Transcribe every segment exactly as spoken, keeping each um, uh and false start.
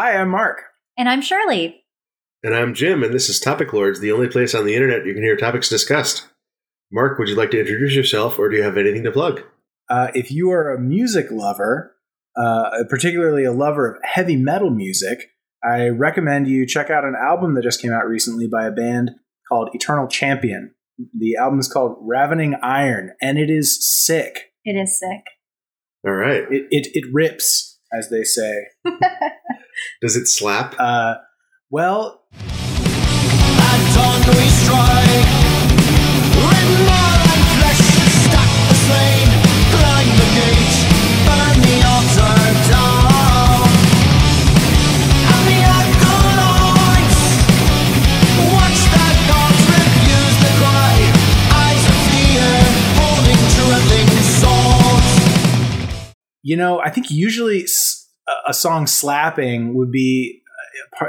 Hi, I'm Mark. And I'm Shirley. And I'm Jim, and this is Topic Lords, the only place on the internet you can hear topics discussed. Mark, would you like to introduce yourself, or do you have anything to plug? Uh, if you are a music lover, uh, particularly a lover of heavy metal music, I recommend you check out an album that just came out recently by a band called Eternal Champion. The album is called Ravening Iron, and it is sick. It is sick. All right. It it, it rips, as they say. Does it slap? Uh, well. At dawn we strike. With more and flesh, stack the slain, blind the gate, burn the altar down. And the acolytes, watch that God refuse the cry, eyes of fear, holding trembling swords. You know, I think usually a song slapping would be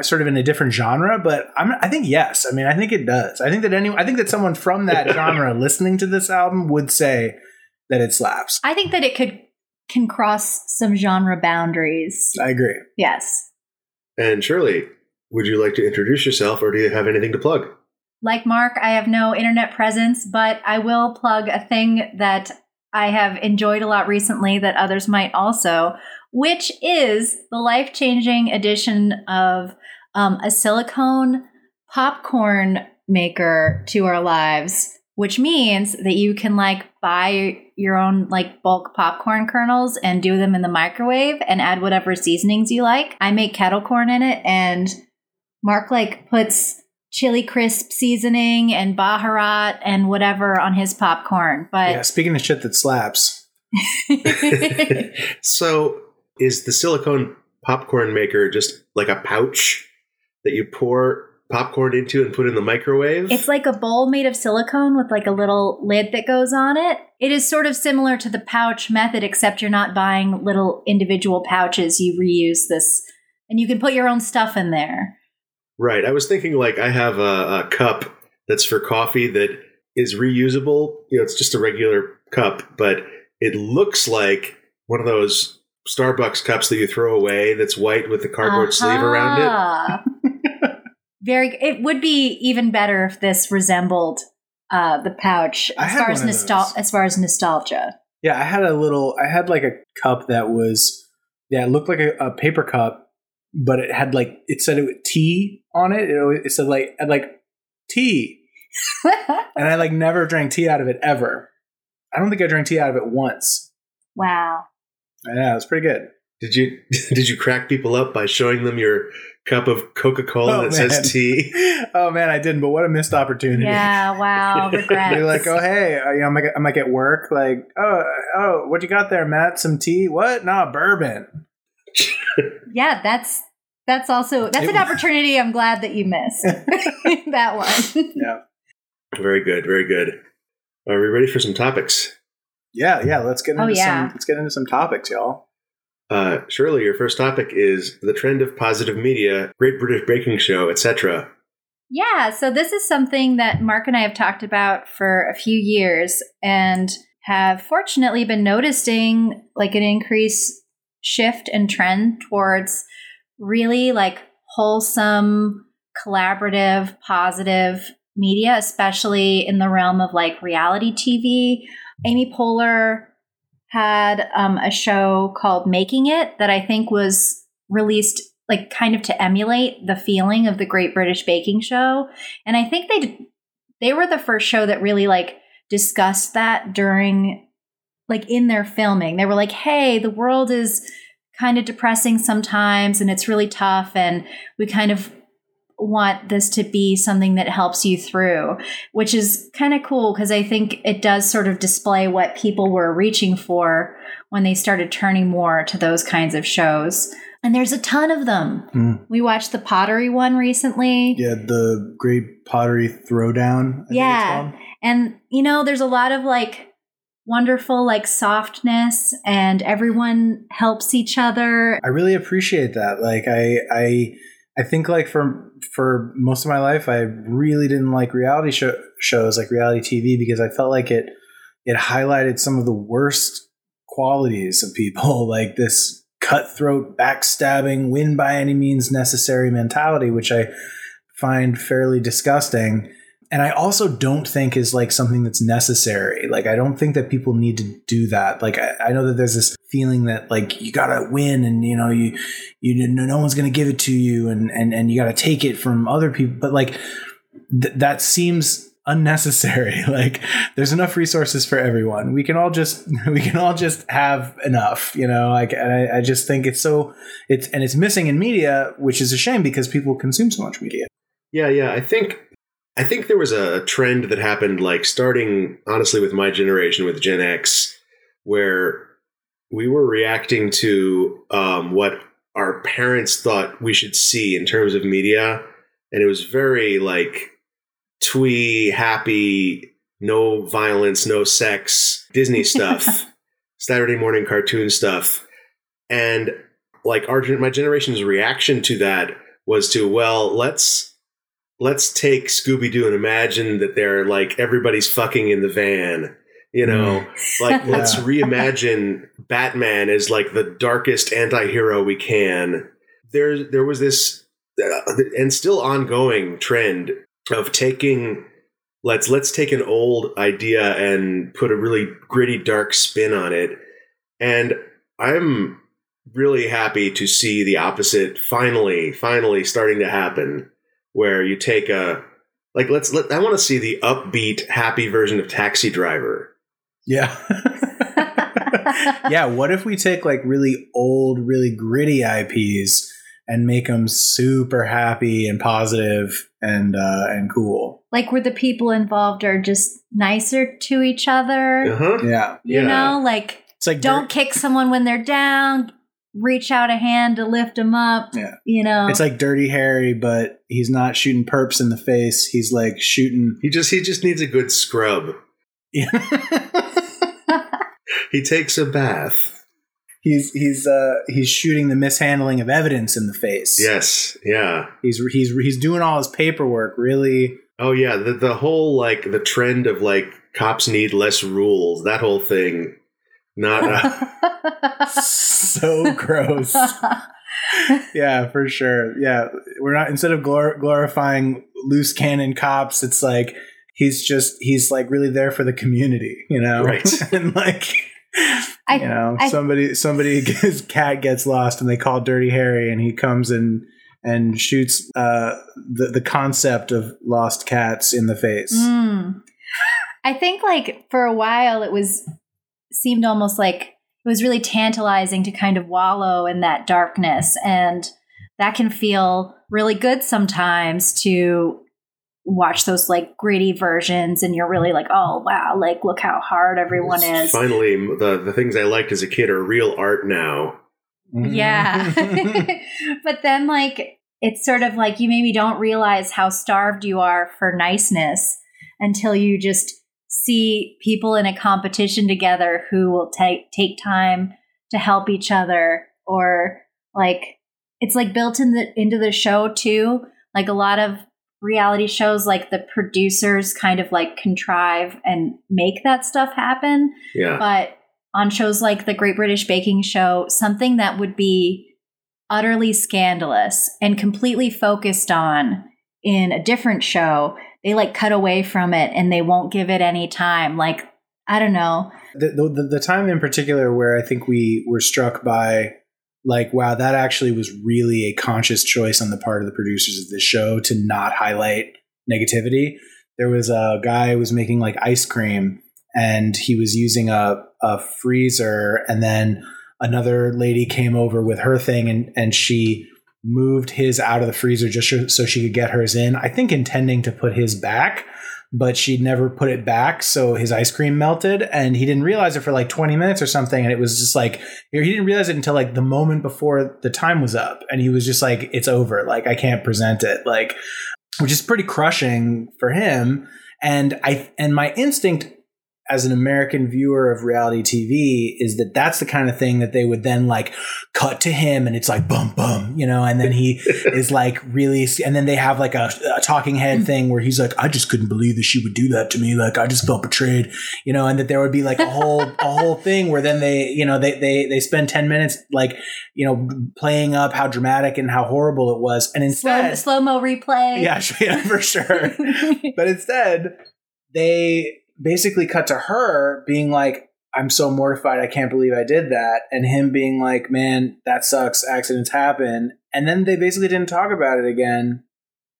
sort of in a different genre, but I'm, I think yes. I mean, I think it does. I think that any, I think that someone from that genre listening to this album would say that it slaps. I think that it could can cross some genre boundaries. I agree. Yes. And Shirley, would you like to introduce yourself, or do you have anything to plug? Like Mark, I have no internet presence, but I will plug a thing that I have enjoyed a lot recently that others might also, which is the life-changing addition of um, a silicone popcorn maker to our lives, which means that you can like buy your own like bulk popcorn kernels and do them in the microwave and add whatever seasonings you like. I make kettle corn in it, and Mark like puts chili crisp seasoning and Bharat and whatever on his popcorn. But yeah, speaking of shit that slaps. So is the silicone popcorn maker just like a pouch that you pour popcorn into and put in the microwave? It's like a bowl made of silicone with like a little lid that goes on it. It is sort of similar to the pouch method, except you're not buying little individual pouches. You reuse this, and you can put your own stuff in there. Right. I was thinking like I have a, a cup that's for coffee that is reusable. You know, it's just a regular cup, but it looks like one of those Starbucks cups that you throw away that's white with the cardboard uh-huh. sleeve around it. Very. It would be even better if this resembled uh, the pouch as far as, nostal- as far as nostalgia. Yeah, I had a little, I had like a cup that was, yeah, it looked like a, a paper cup, but it had like, it said it was tea on it. It, always, it said like, like tea. And I like never drank tea out of it ever. I don't think I drank tea out of it once. Wow. Yeah, it was pretty good. Did you did you crack people up by showing them your cup of Coca-Cola oh, that man. says tea? Oh, man, I didn't. But what a missed opportunity. Yeah, wow. Regrets. You're like, oh, hey, you know, I'm, like, I'm like at work. Like, oh, oh, what you got there, Matt? Some tea? What? Nah, bourbon. Yeah, that's that's also that's it an was. opportunity I'm glad that you missed. That one. Yeah. Very good. Very good. Are we ready for some topics? Yeah, yeah. Let's get into oh, yeah. some. Let's get into some topics, y'all. Uh, Shirley, your first topic is the trend of positive media, Great British Baking Show, et cetera. Yeah. So this is something that Mark and I have talked about for a few years, and have fortunately been noticing like an increased shift and trend towards really like wholesome, collaborative, positive media, especially in the realm of like reality T V. Amy Poehler had um, a show called Making It that I think was released like kind of to emulate the feeling of the Great British Baking Show. And I think they they were the first show that really like discussed that during like in their filming. They were like, hey, the world is kind of depressing sometimes and it's really tough, and we kind of want this to be something that helps you through, which is kind of cool because I think it does sort of display what people were reaching for when they started turning more to those kinds of shows. And there's a ton of them. Mm. We watched the pottery one recently. Yeah, the Great Pottery Throwdown. I yeah. think it's called. And, you know, there's a lot of like wonderful like softness, and everyone helps each other. I really appreciate that. Like I, I, I think like for for most of my life, I really didn't like reality show, shows like reality T V, because I felt like it it highlighted some of the worst qualities of people, like this cutthroat, backstabbing, win by any means necessary mentality, which I find fairly disgusting. And I also don't think is like something that's necessary. Like, I don't think that people need to do that. Like, I, I know that there's this feeling that like, you got to win and, you know, you, you no one's going to give it to you and, and, and you got to take it from other people. But like, th- that seems unnecessary. Like, there's enough resources for everyone. We can all just, we can all just have enough, you know, like, and I, I just think it's so it's, and it's missing in media, which is a shame because people consume so much media. Yeah. Yeah. I think, I think there was a trend that happened, like starting honestly with my generation, with Gen X, where we were reacting to um, what our parents thought we should see in terms of media. And it was very like twee, happy, no violence, no sex, Disney stuff, Saturday morning cartoon stuff. And like our, my generation's reaction to that was to, well, let's, Let's take Scooby-Doo and imagine that they're like everybody's fucking in the van, you know, mm. like yeah. Let's reimagine Batman as like the darkest anti-hero we can. There, there was this uh, and still ongoing trend of taking let's let's take an old idea and put a really gritty, dark spin on it. And I'm really happy to see the opposite finally, finally starting to happen. Where you take a like, let's let I want to see the upbeat, happy version of Taxi Driver. Yeah, yeah. What if we take like really old, really gritty I Ps and make them super happy and positive and uh, and cool? Like where the people involved are just nicer to each other. Uh-huh. Yeah, you yeah. know, like, it's like don't dirt. kick someone when they're down. Reach out a hand to lift him up. Yeah. You know, it's like Dirty Harry, but he's not shooting perps in the face. He's like shooting. He just he just needs a good scrub. Yeah. He takes a bath. He's he's uh, he's shooting the mishandling of evidence in the face. Yes. Yeah. He's he's he's doing all his paperwork. Really. Oh yeah. The the whole like the trend of like cops need less rules. That whole thing. Not uh, so gross. Yeah, for sure. Yeah, we're not. Instead of glor- glorifying loose cannon cops, it's like he's just he's like really there for the community, you know. Right. And like, I, you know, I, somebody somebody his cat gets lost and they call Dirty Harry and he comes and and shoots uh, the the concept of lost cats in the face. Mm. I think like for a while it was. Seemed almost like it was really tantalizing to kind of wallow in that darkness. And that can feel really good sometimes to watch those like gritty versions. And you're really like, oh, wow, like look how hard everyone is. Finally, the, the things I liked as a kid are real art now. Yeah. But then like, it's sort of like you maybe don't realize how starved you are for niceness until you just see people in a competition together who will take take time to help each other, or like it's like built in the into the show too. Like a lot of reality shows, like the producers kind of like contrive and make that stuff happen. Yeah. But on shows like the Great British Baking Show, something that would be utterly scandalous and completely focused on in a different show, they like cut away from it and they won't give it any time. Like, I don't know. The, the, the time in particular where I think we were struck by like, wow, that actually was really a conscious choice on the part of the producers of this show to not highlight negativity. There was a guy who was making like ice cream and he was using a, a freezer. And then another lady came over with her thing and, and she moved his out of the freezer just so she could get hers in, I think intending to put his back, but she never put it back. So his ice cream melted and he didn't realize it for like twenty minutes or something. And it was just like, he didn't realize it until like the moment before the time was up. And he was just like, it's over. Like, I can't present it. Like, which is pretty crushing for him. And I, and my instinct as an American viewer of reality T V is that that's the kind of thing that they would then like cut to him and it's like bum bum, you know, and then he is like really, and then they have like a, a talking head thing where he's like, I just couldn't believe that she would do that to me. Like I just felt betrayed, you know, and that there would be like a whole, a whole thing where then they, you know, they, they, they spend ten minutes like, you know, playing up how dramatic and how horrible it was. And instead slow mo replay. Yeah, yeah, for sure. But instead they basically cut to her being like, I'm so mortified. I can't believe I did that. And him being like, man, that sucks. Accidents happen. And then they basically didn't talk about it again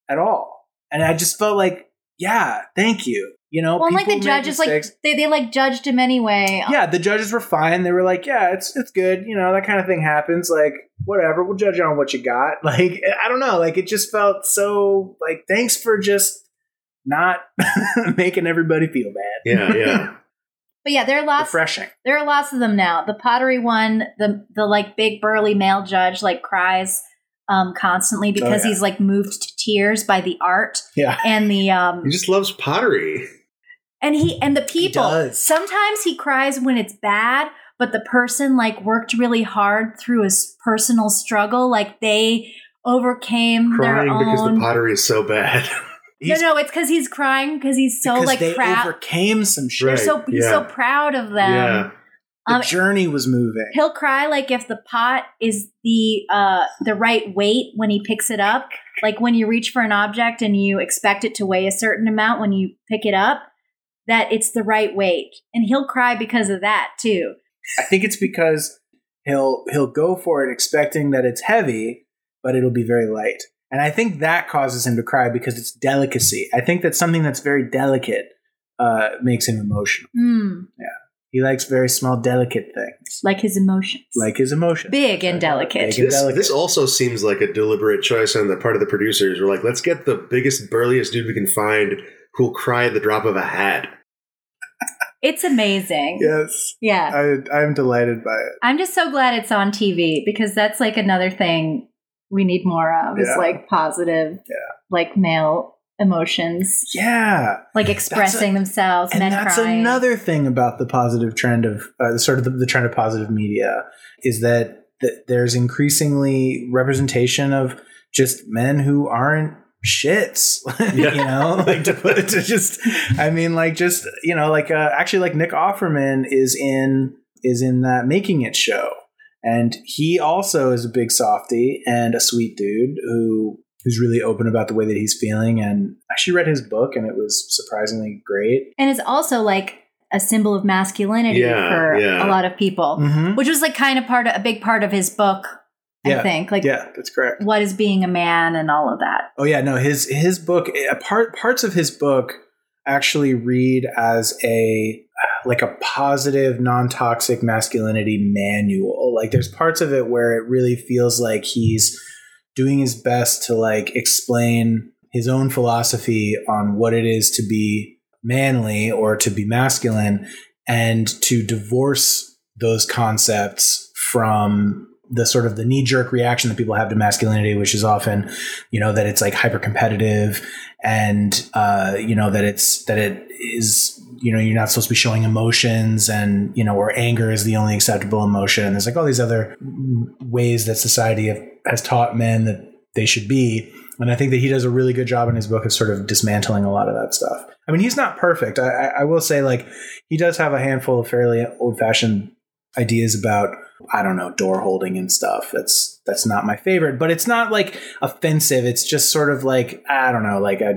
at all. And I just felt like, yeah, thank you. You know, well, like the judges, like they, they like judged him anyway. Yeah. The judges were fine. They were like, yeah, it's, it's good. You know, that kind of thing happens. Like, whatever. We'll judge you on what you got. Like, I don't know. Like, it just felt so like, thanks for just not making everybody feel bad. Yeah. Yeah. But yeah, there are lots. Refreshing. There are lots of them now. The pottery one, the the like big burly male judge like cries um, constantly because oh, yeah. he's like moved to tears by the art. Yeah, and the um, he just loves pottery. And he and the people. He sometimes he cries when it's bad, but the person like worked really hard through his personal struggle. Like they overcame crying their own. Because the pottery is so bad. He's, no, no, it's because he's crying because he's so because like they proud. Overcame some shit. Right. So he's yeah. so proud of them. Yeah. The um, journey was moving. He'll cry like if the pot is the uh, the right weight when he picks it up. Like when you reach for an object and you expect it to weigh a certain amount when you pick it up, that it's the right weight. And he'll cry because of that too. I think it's because he'll he'll go for it expecting that it's heavy, but it'll be very light. And I think that causes him to cry because it's delicacy. I think that something that's very delicate uh, makes him emotional. Mm. Yeah. He likes very small, delicate things. Like his emotions. Like his emotions. Big and delicate. Big and this, delicate. This also seems like a deliberate choice on the part of the producers. We're like, let's get the biggest, burliest dude we can find who'll cry at the drop of a hat. It's amazing. Yes. Yeah. I, I'm delighted by it. I'm just so glad it's on T V because that's like another thing we need more of is yeah. like positive, yeah. like male emotions. Yeah. Like expressing a, themselves. And men that's crying. Another thing about the positive trend of uh, the sort of the, the trend of positive media is that, that there's increasingly representation of just men who aren't shits, yeah. you know, like to put it to just, I mean, like just, you know, like uh, actually like Nick Offerman is in, is in that Making It show. And he also is a big softy and a sweet dude who is really open about the way that he's feeling. And I actually read his book and it was surprisingly great. And it's also like a symbol of masculinity yeah, for yeah. a lot of people, mm-hmm. which was like kind of part of a big part of his book, I yeah, think. Like, yeah, that's correct. What is being a man and all of that. Oh, yeah. No, his his book, part parts of his book actually read as a like a positive, non-toxic masculinity manual. Like there's parts of it where it really feels like he's doing his best to like explain his own philosophy on what it is to be manly or to be masculine and to divorce those concepts from the sort of the knee-jerk reaction that people have to masculinity, which is often, you know, that it's like hyper-competitive and, uh, you know, that it's, that it is, you know, you're not supposed to be showing emotions and, you know, or anger is the only acceptable emotion. There's like all these other ways that society have, has taught men that they should be. And I think that he does a really good job in his book of sort of dismantling a lot of that stuff. I mean, he's not perfect. I, I will say like he does have a handful of fairly old-fashioned ideas about, I don't know, door holding and stuff. That's that's not my favorite, but it's not like offensive. It's just sort of like, I don't know, like I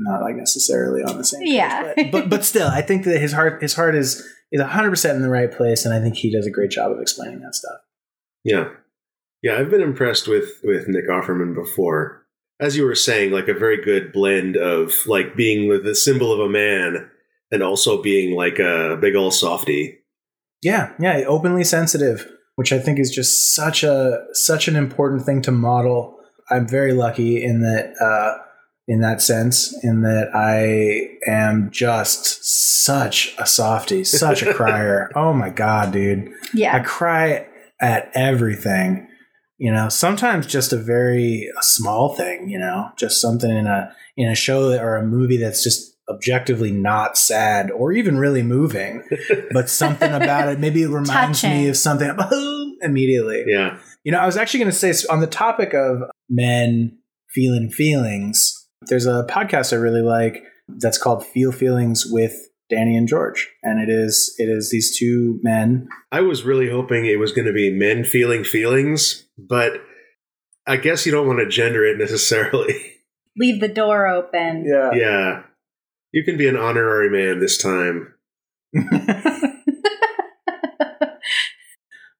not like necessarily on the same page, yeah. but, but but still, I think that his heart his heart is is one hundred percent in the right place, and I think he does a great job of explaining that stuff. Yeah. Yeah, I've been impressed with with Nick Offerman before. As you were saying, like a very good blend of like being the symbol of a man and also being like a big old softie. Yeah, yeah, openly sensitive, which I think is just such a such an important thing to model. I'm very lucky in that uh, in that sense, in that I am just such a softie, such a crier. Oh my god, dude! Yeah, I cry at everything. You know, sometimes just a very a small thing. You know, just something in a in a show or a movie that's just objectively not sad or even really moving, but something about it, maybe it reminds Touching. me of something immediately. Yeah. You know, I was actually going to say, on the topic of men feeling feelings, there's a podcast I really like that's called Feel Feelings with Danny and George. And it is, it is these two men. I was really hoping it was going to be men feeling feelings, but I guess you don't want to gender it necessarily. Leave the door open. Yeah. Yeah. You can be an honorary man this time.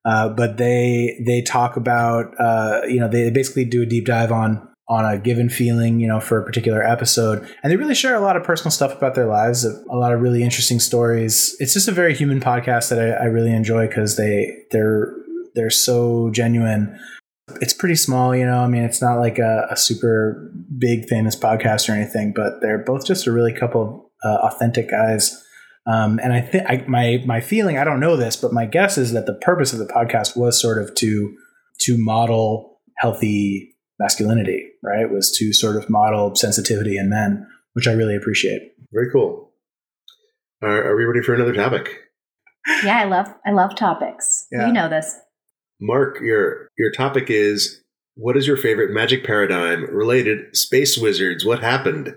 uh, but they they talk about, uh, you know, they basically do a deep dive on on a given feeling, you know, for a particular episode. And they really share a lot of personal stuff about their lives, a, a lot of really interesting stories. It's just a very human podcast that I, I really enjoy because they, they're, they're so genuine. It's pretty small, you know, I mean, it's not like a, a super big famous podcast or anything, but they're both just a really couple of uh, authentic guys. Um, and I think my, my feeling, I don't know this, but my guess is that the purpose of the podcast was sort of to, to model healthy masculinity, right? Was to sort of model sensitivity in men, which I really appreciate. Very cool. Are, are we ready for another topic? Yeah, I love, I love topics. Yeah. You know this. Mark, your your topic is, what is your favorite magic paradigm related space wizards? What happened?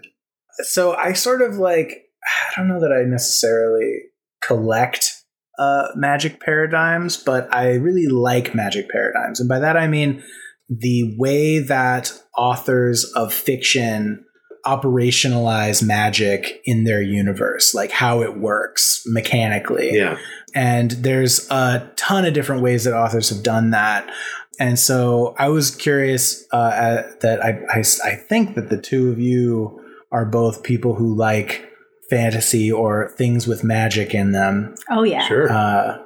So I sort of like, I don't know that I necessarily collect uh, magic paradigms, but I really like magic paradigms. And by that, I mean the way that authors of fiction operationalize magic in their universe, like how it works mechanically. Yeah. And there's a ton of different ways that authors have done that. And so I was curious uh, at, that I, I, I think that the two of you are both people who like fantasy or things with magic in them. Oh, yeah. Sure. Uh,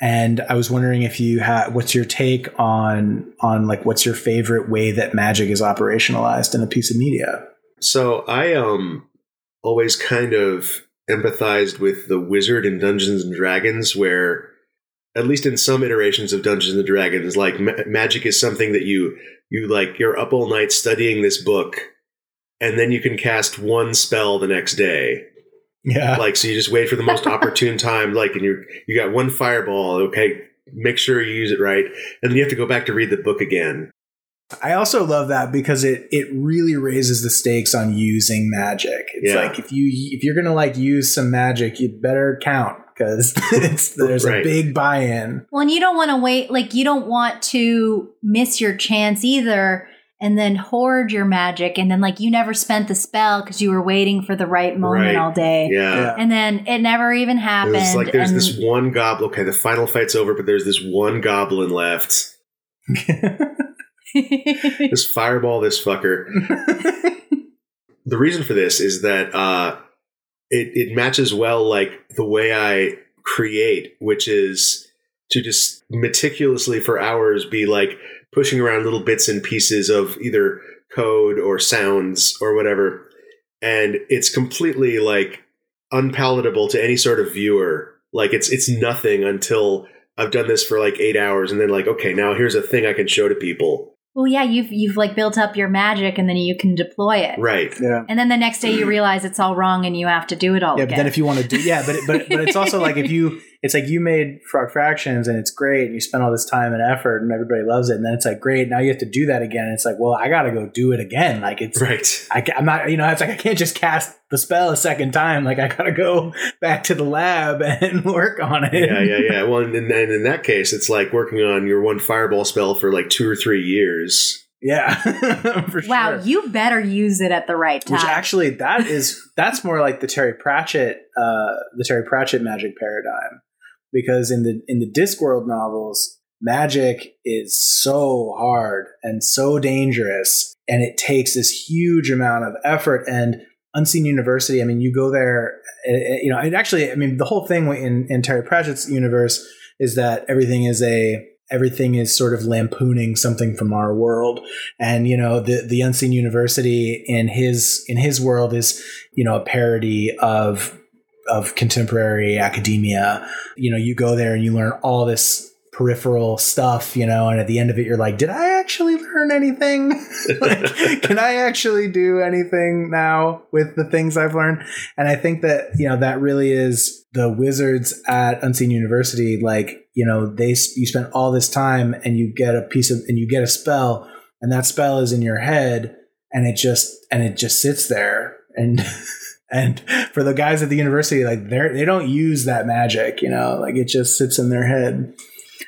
and I was wondering if you had, what's your take on, on like, what's your favorite way that magic is operationalized in a piece of media? So I um always kind of empathized with the wizard in Dungeons and Dragons, where at least in some iterations of Dungeons and Dragons, like ma- magic is something that you you like you're up all night studying this book, and then you can cast one spell the next day. Yeah, like so you just wait for the most opportune time. Like, and you you got one fireball. Okay, make sure you use it right, and then you have to go back to read the book again. I also love that because it, it really raises the stakes on using magic. It's yeah. like if you if you're gonna like use some magic, you better count because it's there's right. a big buy-in. Well, and you don't want to wait. Like you don't want to miss your chance either, and then hoard your magic, and then like you never spent the spell because you were waiting for the right moment right. all day. Yeah. yeah, and then it never even happened. It's like there's and- this one goblin. Okay, the final fight's over, but there's this one goblin left. Just fireball this fucker. The reason for this is that uh, it, it matches well, like the way I create, which is to just meticulously for hours be like pushing around little bits and pieces of either code or sounds or whatever. And it's completely like unpalatable to any sort of viewer. Like it's, it's nothing until I've done this for like eight hours and then like, okay, now here's a thing I can show to people. Well, yeah, you've you've like built up your magic and then you can deploy it. Right. Yeah. And then the next day you realize it's all wrong and you have to do it all yeah, again. Yeah, but then if you want to do yeah, but it, but but it's also like if you it's like you made Frog Fractions and it's great and you spend all this time and effort and everybody loves it and then it's like great, now you have to do that again and it's like, well, I got to go do it again. Like it's right. I I'm not you know, it's like I can't just cast the spell a second time. Like I got to go back to the lab and work on it. Yeah, yeah, yeah. Well, and in, in that case, it's like working on your one fireball spell for like two or three years. Yeah. For wow, sure. You better use it at the right time. Which actually that is that's more like the Terry Pratchett uh, the Terry Pratchett magic paradigm. Because in the in the Discworld novels, magic is so hard and so dangerous and it takes this huge amount of effort. And Unseen University, I mean, you go there, you know, and actually, I mean, the whole thing in, in Terry Pratchett's universe is that everything is a Everything is sort of lampooning something from our world. And, you know, the, the Unseen University in his in his world is, you know, a parody of of contemporary academia. You know, you go there and you learn all this peripheral stuff, you know, and at the end of it, you're like, did I actually learn anything? Like, can I actually do anything now with the things I've learned? And I think that, you know, that really is the wizards at Unseen University. Like, you know, they you spend all this time and you get a piece of and you get a spell, and that spell is in your head, and it just and it just sits there. And and for the guys at the university, like, they they don't use that magic, you know, like it just sits in their head.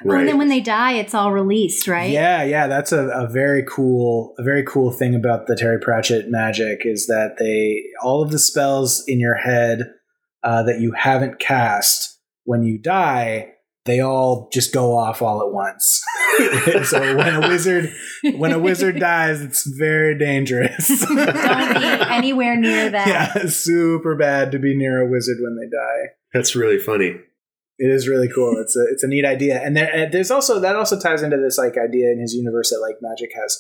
Right. Oh, and then when they die, it's all released, right? Yeah, yeah. That's a, a very cool, a very cool thing about the Terry Pratchett magic is that they all of the spells in your head uh, that you haven't cast when you die, they all just go off all at once. So when a wizard, when a wizard dies, it's very dangerous. Don't be anywhere near that. Yeah, super bad to be near a wizard when they die. That's really funny. It is really cool. It's a it's a neat idea, and there and there's also that also ties into this like idea in his universe that like magic has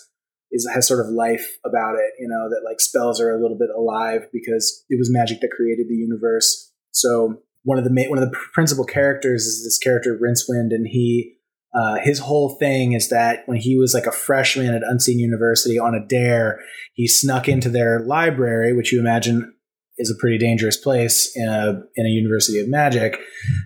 is has sort of life about it. You know, that like spells are a little bit alive because it was magic that created the universe. So one of the ma- one of the principal characters is this character Rincewind, and he uh, his whole thing is that when he was like a freshman at Unseen University on a dare, he snuck into their library, which you imagine is a pretty dangerous place in a, in a university of magic,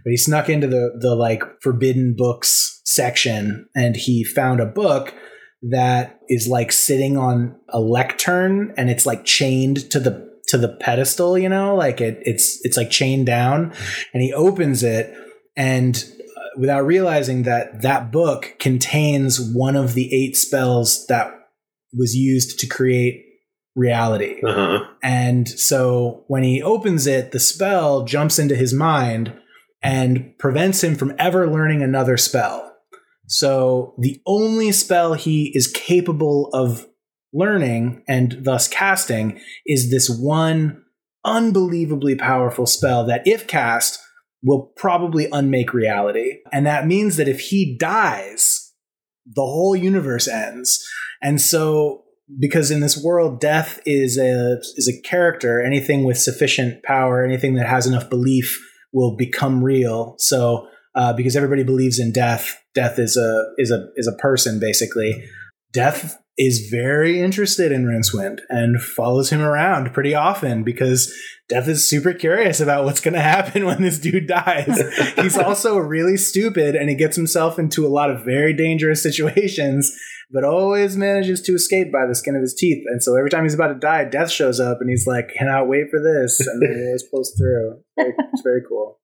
but he snuck into the, the like forbidden books section, and he found a book that is like sitting on a lectern, and it's like chained to the, to the pedestal, you know, like it, it's, it's like chained down, and he opens it, and uh, without realizing that that book contains one of the eight spells that was used to create reality. Uh-huh. And so when he opens it, the spell jumps into his mind and prevents him from ever learning another spell. So the only spell he is capable of learning and thus casting is this one unbelievably powerful spell that, if cast, will probably unmake reality. And that means that if he dies, the whole universe ends. And so because in this world, death is a is a character. Anything with sufficient power, anything that has enough belief, will become real. So, uh, because everybody believes in death, death is a is a is a person basically. Death is very interested in Rincewind and follows him around pretty often because Death is super curious about what's going to happen when this dude dies. He's also really stupid, and he gets himself into a lot of very dangerous situations, but always manages to escape by the skin of his teeth. And so every time he's about to die, Death shows up, and he's like, cannot wait for this. And then he always pulls through. It's very cool.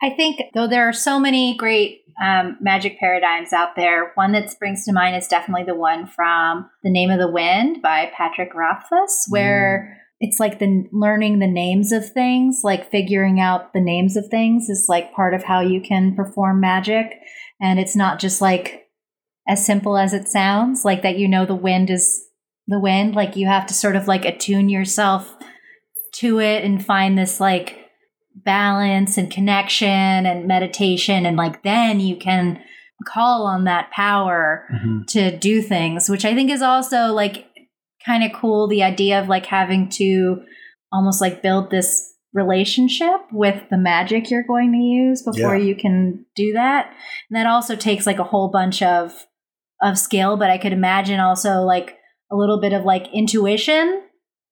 I think, though, there are so many great um, magic paradigms out there. One that springs to mind is definitely the one from The Name of the Wind by Patrick Rothfuss, where mm. it's like the learning the names of things, like figuring out the names of things is like part of how you can perform magic. And it's not just like as simple as it sounds, like that, you know, the wind is the wind. Like you have to sort of like attune yourself to it and find this like balance and connection and meditation, and like then you can call on that power mm-hmm. to do things, which I think is also like kind of cool, the idea of like having to almost like build this relationship with the magic you're going to use before yeah. you can do that. And that also takes like a whole bunch of of skill, but I could imagine also like a little bit of like intuition,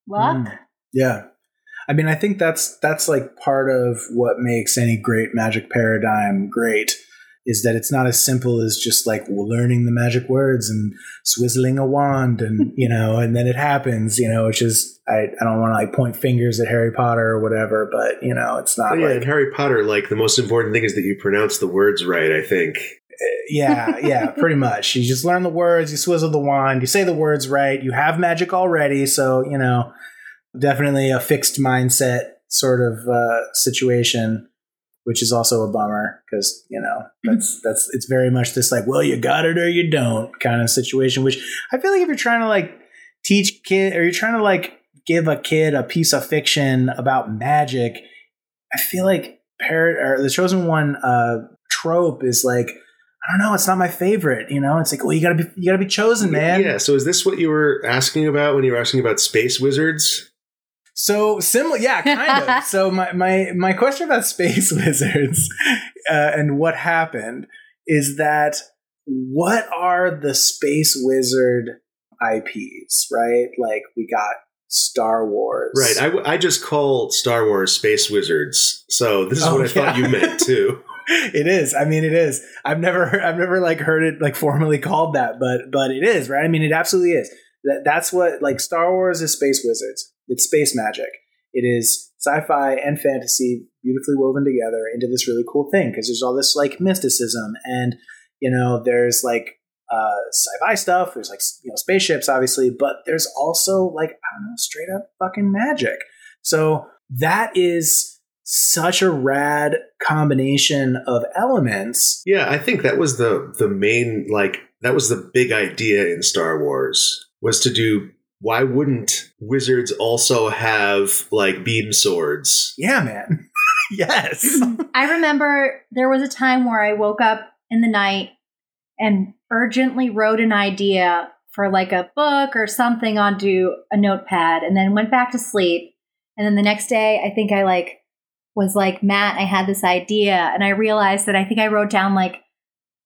luck. Mm. Yeah. I mean, I think that's that's like part of what makes any great magic paradigm great, is that it's not as simple as just like learning the magic words and swizzling a wand and, you know, and then it happens, you know, which is, I, I don't want to like point fingers at Harry Potter or whatever, but, you know, it's not oh, yeah, like. In Harry Potter, like the most important thing is that you pronounce the words right, I think. Yeah, yeah, pretty much. You just learn the words, you swizzle the wand, you say the words right, you have magic already. So, you know, definitely a fixed mindset sort of uh, situation. Which is also a bummer because, you know, that's, that's, it's very much this like, well, you got it or you don't kind of situation, which I feel like if you're trying to like teach kid or you're trying to like give a kid a piece of fiction about magic, I feel like parrot or the chosen one uh, trope is like, I don't know. It's not my favorite. You know, it's like, well, you gotta be, you gotta be chosen, man. Yeah. So is this what you were asking about when you were asking about space wizards? So similar, yeah, kind of. So my, my, my question about space wizards uh, and what happened is that what are the Space Wizard I Ps, right? Like, we got Star Wars. Right. I, w- I just call Star Wars Space Wizards. So this is oh, what I yeah. thought you meant, too. It is. I mean, it is. I've never, I've never like heard it like formally called that, but, but it is, right? I mean, it absolutely is. That that's what, like, Star Wars is Space Wizards. It's space magic. It is sci-fi and fantasy beautifully woven together into this really cool thing. Cause there's all this like mysticism and, you know, there's like, uh, sci-fi stuff. There's like, you know, spaceships, obviously, but there's also like, I don't know, straight up fucking magic. So that is such a rad combination of elements. Yeah, I think that was the the main, like, that was the big idea in Star Wars, was to do, why wouldn't wizards also have, like, beam swords? Yeah, man. Yes. I remember there was a time where I woke up in the night and urgently wrote an idea for, like, a book or something onto a notepad, and then went back to sleep. And then the next day, I think I, like, was like, Matt, I had this idea, and I realized that I think I wrote down like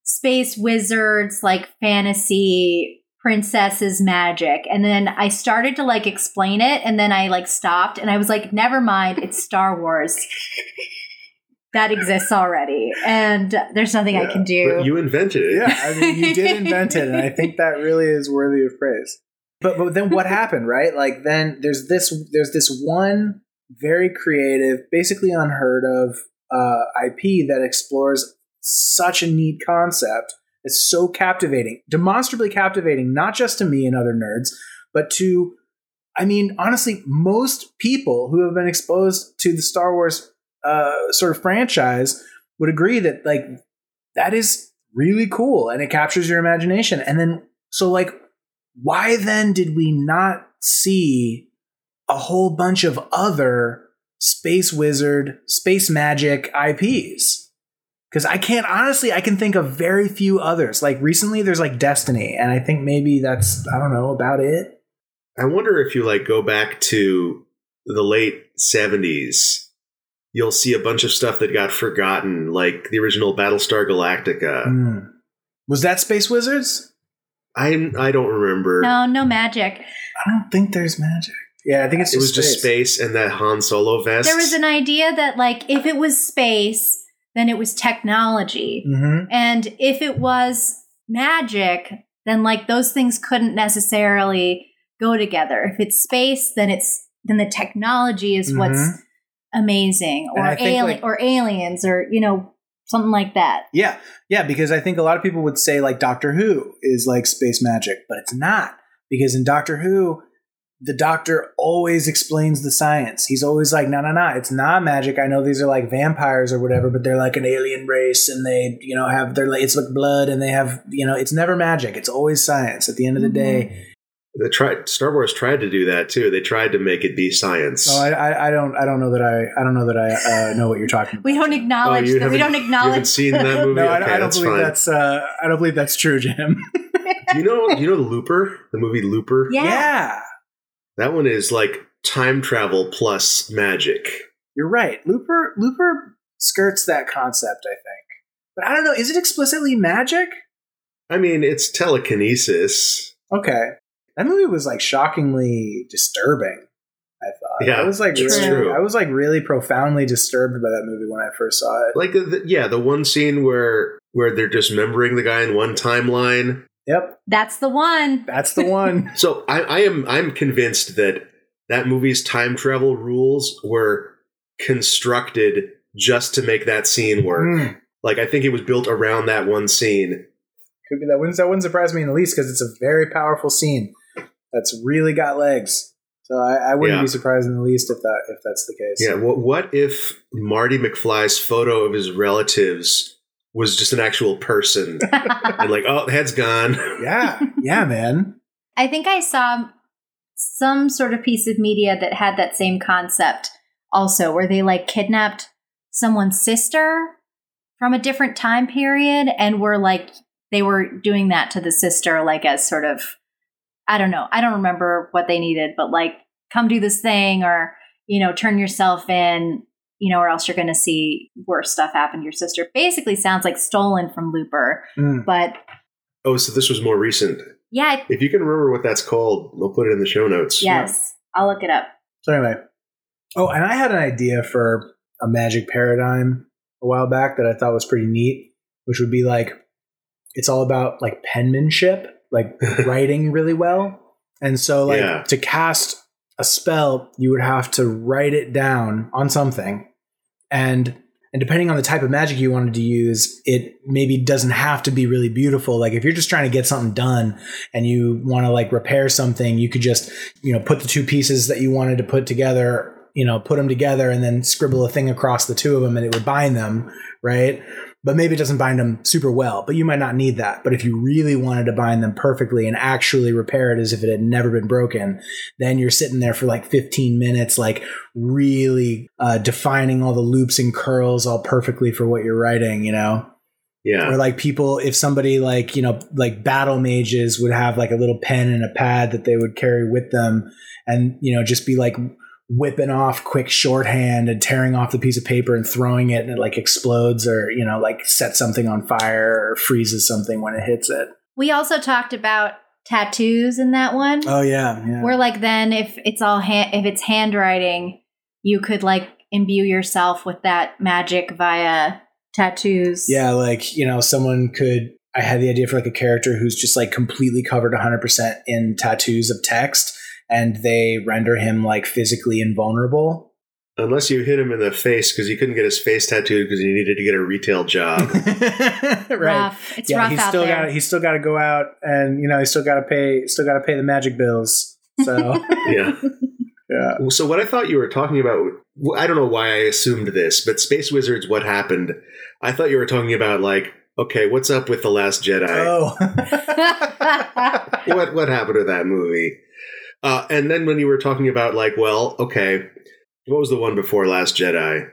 space wizards, like fantasy princesses magic. And then I started to like explain it, and then I like stopped, and I was like, never mind, it's Star Wars. That exists already, and there's nothing yeah, I can do. But you invented it. Yeah, I mean, you did invent it, and I think that really is worthy of praise. But but then what happened, right? Like, then there's this there's this one very creative, basically unheard of uh, I P that explores such a neat concept. It's so captivating, demonstrably captivating, not just to me and other nerds, but to, I mean, honestly, most people who have been exposed to the Star Wars uh, sort of franchise would agree that, like, that is really cool and it captures your imagination. And then, so, like, why then did we not see a whole bunch of other space wizard, space magic I Ps? Because I can't, honestly, I can think of very few others. Like, recently there's like Destiny, and I think maybe that's, I don't know, about it. I wonder if you like go back to the late seventies, you'll see a bunch of stuff that got forgotten, like the original Battlestar Galactica. Mm. Was that space wizards? I I don't remember. No, no magic. I don't think there's magic. Yeah, I think it's just it was space. just space and that Han Solo vest. There was an idea that, like, if it was space, then it was technology. Mm-hmm. And if it was magic, then, like, those things couldn't necessarily go together. If it's space, then it's then the technology is mm-hmm. what's amazing, or ali- like, or aliens, or, you know, something like that. Yeah, yeah, because I think a lot of people would say, like, Doctor Who is like space magic, but it's not, because in Doctor Who, the doctor always explains the science. He's always like, no, no, no, it's not magic. I know these are like vampires or whatever, but they're like an alien race, and they, you know, have their, it's like blood, and they have, you know, it's never magic. It's always science at the end of the mm-hmm. day. They tried, Star Wars tried to do that too. They tried to make it be science. Oh, I, I, I don't, I don't know that I, I don't know that I uh, know what you're talking about. We don't acknowledge. Oh, that. We don't acknowledge. You haven't seen that movie? No, okay, I, don't, I don't believe fine. that's. Uh, I don't believe that's true, Jim. you know, you know, Looper, the movie Looper. Yeah. yeah. That one is like time travel plus magic. You're right. Looper Looper skirts that concept, I think. But I don't know. Is it explicitly magic? I mean, it's telekinesis. Okay. That movie was like shockingly disturbing, I thought. Yeah, I was like, it's really, true. I was like really profoundly disturbed by that movie when I first saw it. Like, the, yeah, the one scene where where they're dismembering the guy in one timeline. Yep. That's the one. That's the one. So I, I am I'm convinced that that movie's time travel rules were constructed just to make that scene work. Mm. Like, I think it was built around that one scene. Could be that. That wouldn't surprise me in the least, because it's a very powerful scene that's really got legs. So I, I wouldn't yeah. be surprised in the least if that if that's the case. Yeah. What, what if Marty McFly's photo of his relatives was just an actual person? And like, oh, head's gone. Yeah. Yeah, man. I think I saw some sort of piece of media that had that same concept also, where they like kidnapped someone's sister from a different time period, and were like, they were doing that to the sister, like, as sort of, I don't know. I don't remember what they needed, but like, come do this thing, or, you know, turn yourself in, you know, or else you're going to see worse stuff happen to your sister. Basically sounds like Stolen from Looper, mm. but Oh, so this was more recent. Yeah. If you can remember what that's called, we'll put it in the show notes. Yes. Yeah. I'll look it up. So anyway. Oh, and I had an idea for a magic paradigm a while back that I thought was pretty neat, which would be like, it's all about like penmanship, like writing really well. And so like yeah. to cast a spell, you would have to write it down on something. And and depending on the type of magic you wanted to use, it maybe doesn't have to be really beautiful. Like if you're just trying to get something done and you want to like repair something, you could just, you know, put the two pieces that you wanted to put together, you know, put them together and then scribble a thing across the two of them and it would bind them. Right. But maybe it doesn't bind them super well, but you might not need that. But if you really wanted to bind them perfectly and actually repair it as if it had never been broken, then you're sitting there for like fifteen minutes, like really uh, defining all the loops and curls all perfectly for what you're writing, you know? Yeah. Or like people, if somebody like, you know, like battle mages would have like a little pen and a pad that they would carry with them and, you know, just be like whipping off quick shorthand and tearing off the piece of paper and throwing it and it like explodes or, you know, like sets something on fire or freezes something when it hits it. We also talked about tattoos in that one. Oh yeah. yeah. Where like then if it's all hand, if it's handwriting, you could like imbue yourself with that magic via tattoos. Yeah. Like, you know, someone could, I had the idea for like a character who's just like completely covered a hundred percent in tattoos of text. And they render him, like, physically invulnerable. Unless you hit him in the face, because you couldn't get his face tattooed because you needed to get a retail job. Right. Rough. It's yeah, rough he's out still there. Gotta, he's still got to go out and, you know, he's still got to pay still got to pay the magic bills. So yeah. yeah. So what I thought you were talking about, I don't know why I assumed this, but Space Wizards, what happened? I thought you were talking about, like, okay, what's up with The Last Jedi? Oh. what What happened with that movie? Uh, and then when you were talking about, like, well, okay, what was the one before Last Jedi?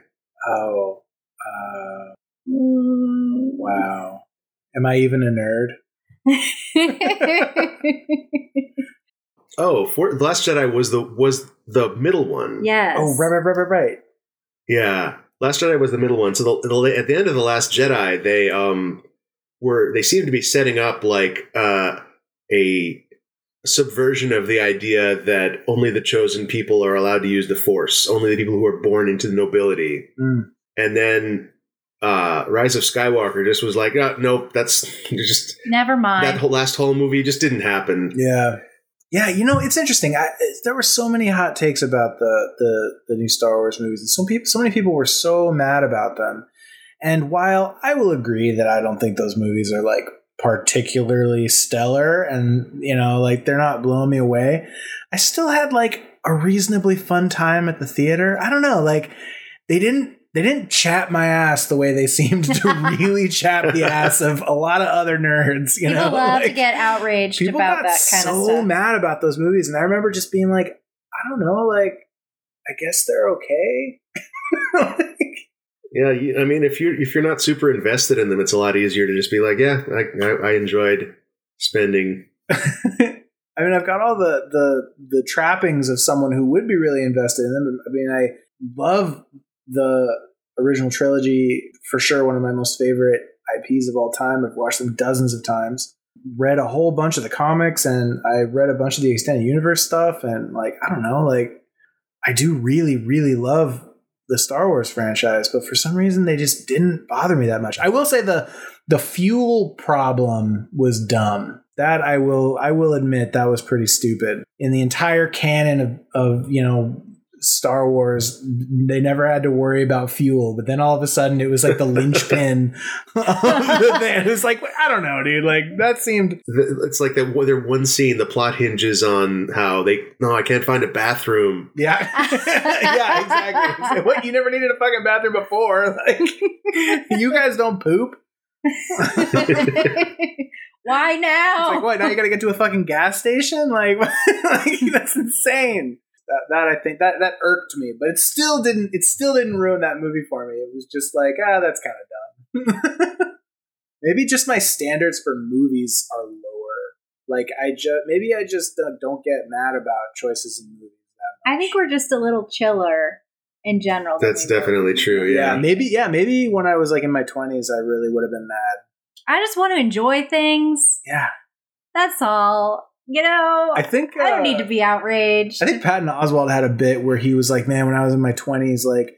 Oh, uh, wow. Am I even a nerd? oh, for, Last Jedi was the was the middle one. Yes. Oh, right, right, right, right, right. Yeah, Last Jedi was the middle one. So the, the, at the end of The Last Jedi, they um were they seemed to be setting up like uh, a. subversion of the idea that only the chosen people are allowed to use the Force, only the people who are born into the nobility. Mm. And then uh, Rise of Skywalker just was like, oh, nope, that's just... Never mind. That whole last whole movie just didn't happen. Yeah. Yeah, you know, it's interesting. I, there were so many hot takes about the, the, the new Star Wars movies, and so, people, so many people were so mad about them. And while I will agree that I don't think those movies are like particularly stellar and, you know, like they're not blowing me away, I still had like a reasonably fun time at the theater. I don't know, like they didn't they didn't chap my ass the way they seemed to really chap the ass of a lot of other nerds, you people know love like, to get outraged about that kind so of stuff. People got so mad about those movies, and I remember just being like, I don't know, like I guess they're okay. Like, yeah, I mean, if you're if you're not super invested in them, it's a lot easier to just be like, yeah, I I enjoyed spending. I mean, I've got all the, the the trappings of someone who would be really invested in them. I mean, I love the original trilogy, for sure, one of my most favorite I Ps of all time. I've watched them dozens of times. Read a whole bunch of the comics, and I read a bunch of the Extended Universe stuff, and like, I don't know, like, I do really, really love the Star Wars franchise, but for some reason they just didn't bother me that much. I will say the the fuel problem was dumb. That I will I will admit that was pretty stupid. In the entire canon of, of, you know, Star Wars, they never had to worry about fuel, but then all of a sudden it was like the linchpin. It was like, I don't know, dude. Like that seemed. It's like that their one scene, the plot hinges on how they. No, I can't find a bathroom. Yeah, yeah, exactly. Like, what, you never needed a fucking bathroom before? Like, you guys don't poop. Why now? It's like, what? Now you got to get to a fucking gas station? Like, like that's insane. That, that I think that, that irked me, but it still didn't it still didn't ruin that movie for me. It was just like, ah, that's kind of dumb. Maybe just my standards for movies are lower. Like I just maybe I just don't, don't get mad about choices in movies that much. I think we're just a little chiller in general. That's definitely true. Yeah. yeah, maybe yeah, maybe when I was like in my twenties, I really would have been mad. I just want to enjoy things. Yeah. That's all. You know, I think uh, I don't need to be outraged. I think Patton Oswalt had a bit where he was like, man, when I was in my twenties, like,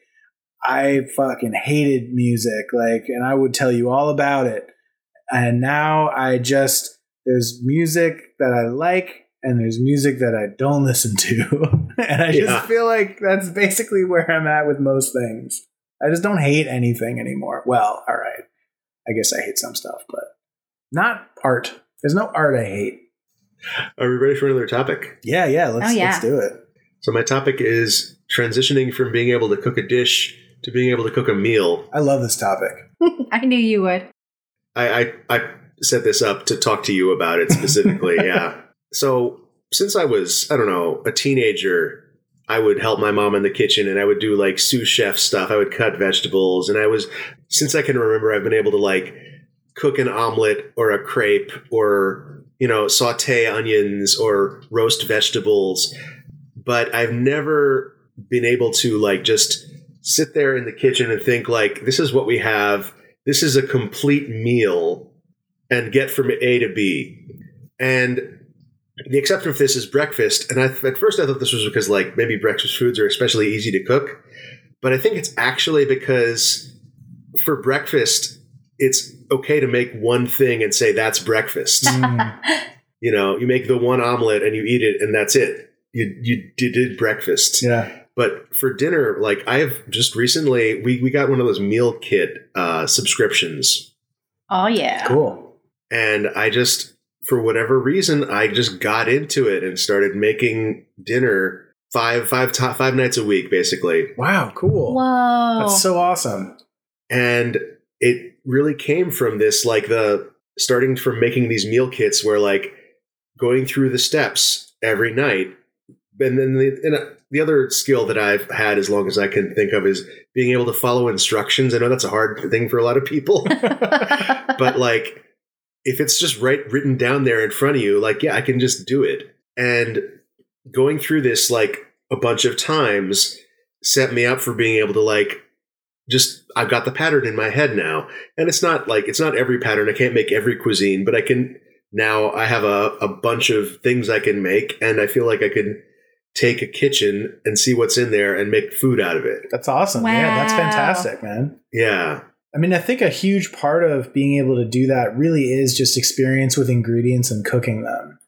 I fucking hated music, like, and I would tell you all about it. And now I just, there's music that I like and there's music that I don't listen to. And I yeah. just feel like that's basically where I'm at with most things. I just don't hate anything anymore. Well, all right. I guess I hate some stuff, but not art. There's no art I hate. Are we ready for another topic? Yeah, yeah. Let's, oh, yeah. let's do it. So my topic is transitioning from being able to cook a dish to being able to cook a meal. I love this topic. I knew you would. I, I, I set this up to talk to you about it specifically, yeah. So since I was, I don't know, a teenager, I would help my mom in the kitchen and I would do like sous chef stuff. I would cut vegetables. And I was, since I can remember, I've been able to like cook an omelet or a crepe or... you know, saute onions or roast vegetables. But I've never been able to like just sit there in the kitchen and think like, this is what we have. This is a complete meal and get from A to B. And the exception for this is breakfast. And I, at first I thought this was because like maybe breakfast foods are especially easy to cook. But I think it's actually because for breakfast, it's okay to make one thing and say, that's breakfast. You know, you make the one omelet and you eat it and that's it. You, you you did breakfast. Yeah. But for dinner, like I've just recently, we, we got one of those meal kit uh, subscriptions. Oh, yeah. Cool. And I just, for whatever reason, I just got into it and started making dinner five, five, to- five nights a week, basically. Wow. Cool. Whoa. That's so awesome. And it, really came from this, like the starting from making these meal kits where like going through the steps every night. And then the, and the other skill that I've had as long as I can think of is being able to follow instructions. I know that's a hard thing for a lot of people, but like if it's just right written down there in front of you, like, yeah, I can just do it. And going through this, like a bunch of times set me up for being able to like, just I've got the pattern in my head now. And it's not like it's not every pattern. I can't make every cuisine, but I can now I have a, a bunch of things I can make. And I feel like I can take a kitchen and see what's in there and make food out of it. That's awesome. Wow. Yeah, that's fantastic, man. Yeah. I mean, I think a huge part of being able to do that really is just experience with ingredients and cooking them.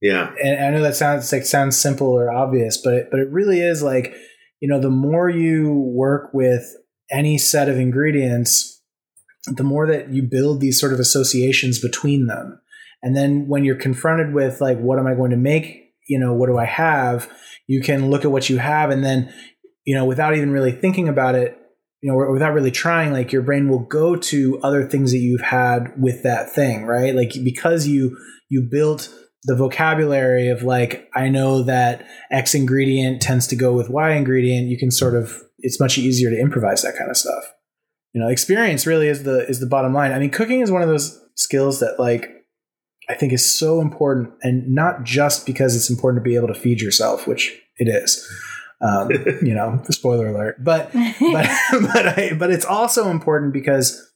Yeah. And I know that sounds like sounds simple or obvious, but it, but it really is like, you know, the more you work with any set of ingredients, the more that you build these sort of associations between them. And then when you're confronted with like, what am I going to make? You know, what do I have? You can look at what you have. And then, you know, without even really thinking about it, you know, without really trying, like your brain will go to other things that you've had with that thing, right? Like, because you, you built the vocabulary of like, I know that X ingredient tends to go with Y ingredient. You can sort of, it's much easier to improvise that kind of stuff. You know, experience really is the, is the bottom line. I mean, cooking is one of those skills that like, I think is so important, and not just because it's important to be able to feed yourself, which it is, um, you know, spoiler alert, but, but, but, I, but it's also important because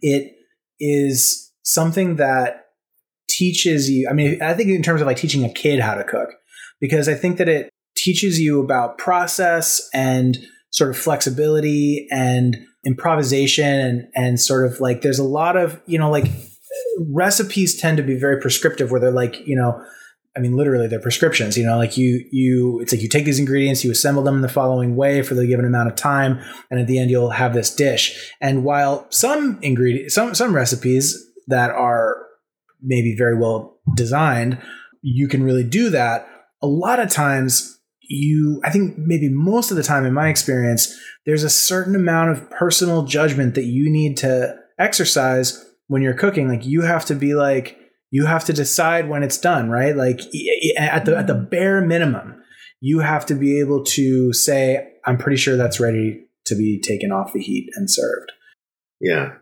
it is something that teaches you. I mean, I think in terms of like teaching a kid how to cook, because I think that it teaches you about process and sort of flexibility and improvisation and, and sort of like, there's a lot of, you know, like recipes tend to be very prescriptive where they're like, you know, I mean, literally they're prescriptions, you know, like you, you, it's like you take these ingredients, you assemble them in the following way for the given amount of time. And at the end, you'll have this dish. And while some ingredients, some, some recipes that are maybe very well designed, you can really do that. A lot of times, you, I think maybe most of the time in my experience, there's a certain amount of personal judgment that you need to exercise when you're cooking. Like you have to be like, you have to decide when it's done, right? Like at the, at the bare minimum, you have to be able to say, I'm pretty sure that's ready to be taken off the heat and served. Yeah.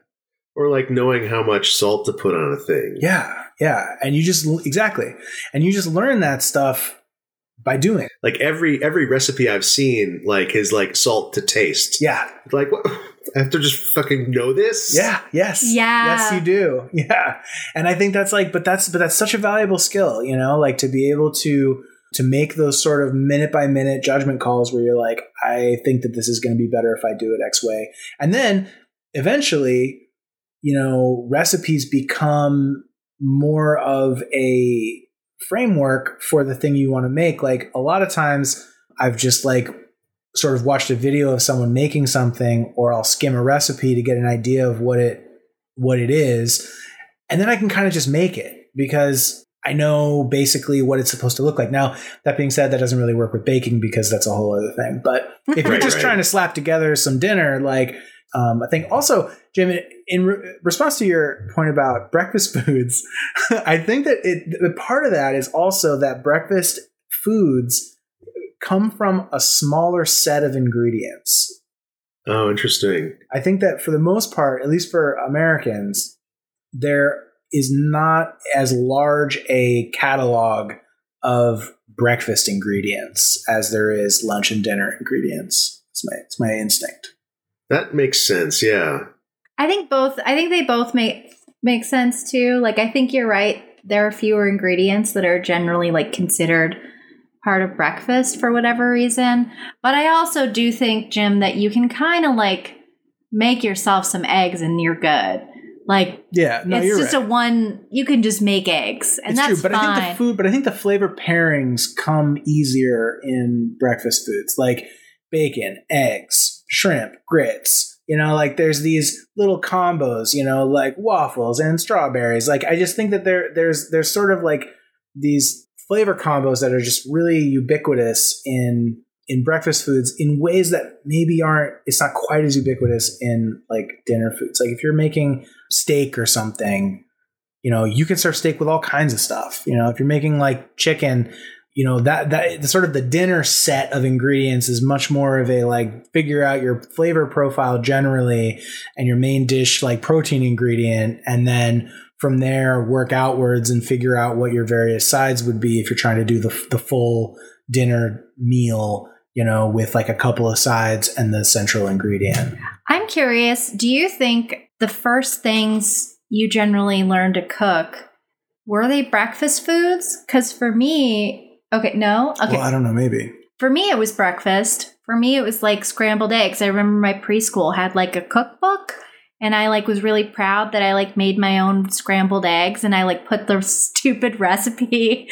Or like knowing how much salt to put on a thing. Yeah. Yeah. And you just, exactly. And you just learn that stuff by doing it. Like every every recipe I've seen, like is like salt to taste. Yeah. Like what? I have to just fucking know this. Yeah. Yes. Yeah. Yes, you do. Yeah. And I think that's like, but that's but that's such a valuable skill, you know, like to be able to to make those sort of minute by minute judgment calls where you're like, I think that this is going to be better if I do it X way. And then eventually, you know, recipes become more of a framework for the thing you want to make. Like a lot of times I've just like sort of watched a video of someone making something, or I'll skim a recipe to get an idea of what it, what it is. And then I can kind of just make it because I know basically what it's supposed to look like. Now, that being said, that doesn't really work with baking because that's a whole other thing. But if you're right, just right. trying to slap together some dinner, like um, I think also, Jim, in re- response to your point about breakfast foods, I think that it, part of that is also that breakfast foods come from a smaller set of ingredients. Oh, interesting. I think that for the most part, at least for Americans, they're is not as large a catalog of breakfast ingredients as there is lunch and dinner ingredients. It's my, it's my instinct. That makes sense. Yeah. I think both, I think they both make, make sense too. Like, I think you're right. There are fewer ingredients that are generally like considered part of breakfast for whatever reason. But I also do think, Jim, that you can kind of like make yourself some eggs and you're good. Like, yeah, no, it's you're just right. a one, you can just make eggs and it's that's true, but fine. I think the food, but I think the flavor pairings come easier in breakfast foods, like bacon, eggs, shrimp, grits, you know, like there's these little combos, you know, like waffles and strawberries. Like, I just think that there, there's, there's sort of like these flavor combos that are just really ubiquitous in, in breakfast foods in ways that maybe aren't, it's not quite as ubiquitous in like dinner foods. Like if you're making steak or something, you know, you can serve steak with all kinds of stuff. You know, if you're making like chicken, you know, that, that the sort of the dinner set of ingredients is much more of a like figure out your flavor profile generally and your main dish, like protein ingredient. And then from there work outwards and figure out what your various sides would be if you're trying to do the the full dinner meal, you know, with like a couple of sides and the central ingredient. I'm curious, do you think the first things you generally learned to cook, were they breakfast foods? Because for me, okay, no? Okay. Well, I don't know, maybe. For me, it was breakfast. For me, it was like scrambled eggs. I remember my preschool had like a cookbook and I like was really proud that I like made my own scrambled eggs and I like put the stupid recipe.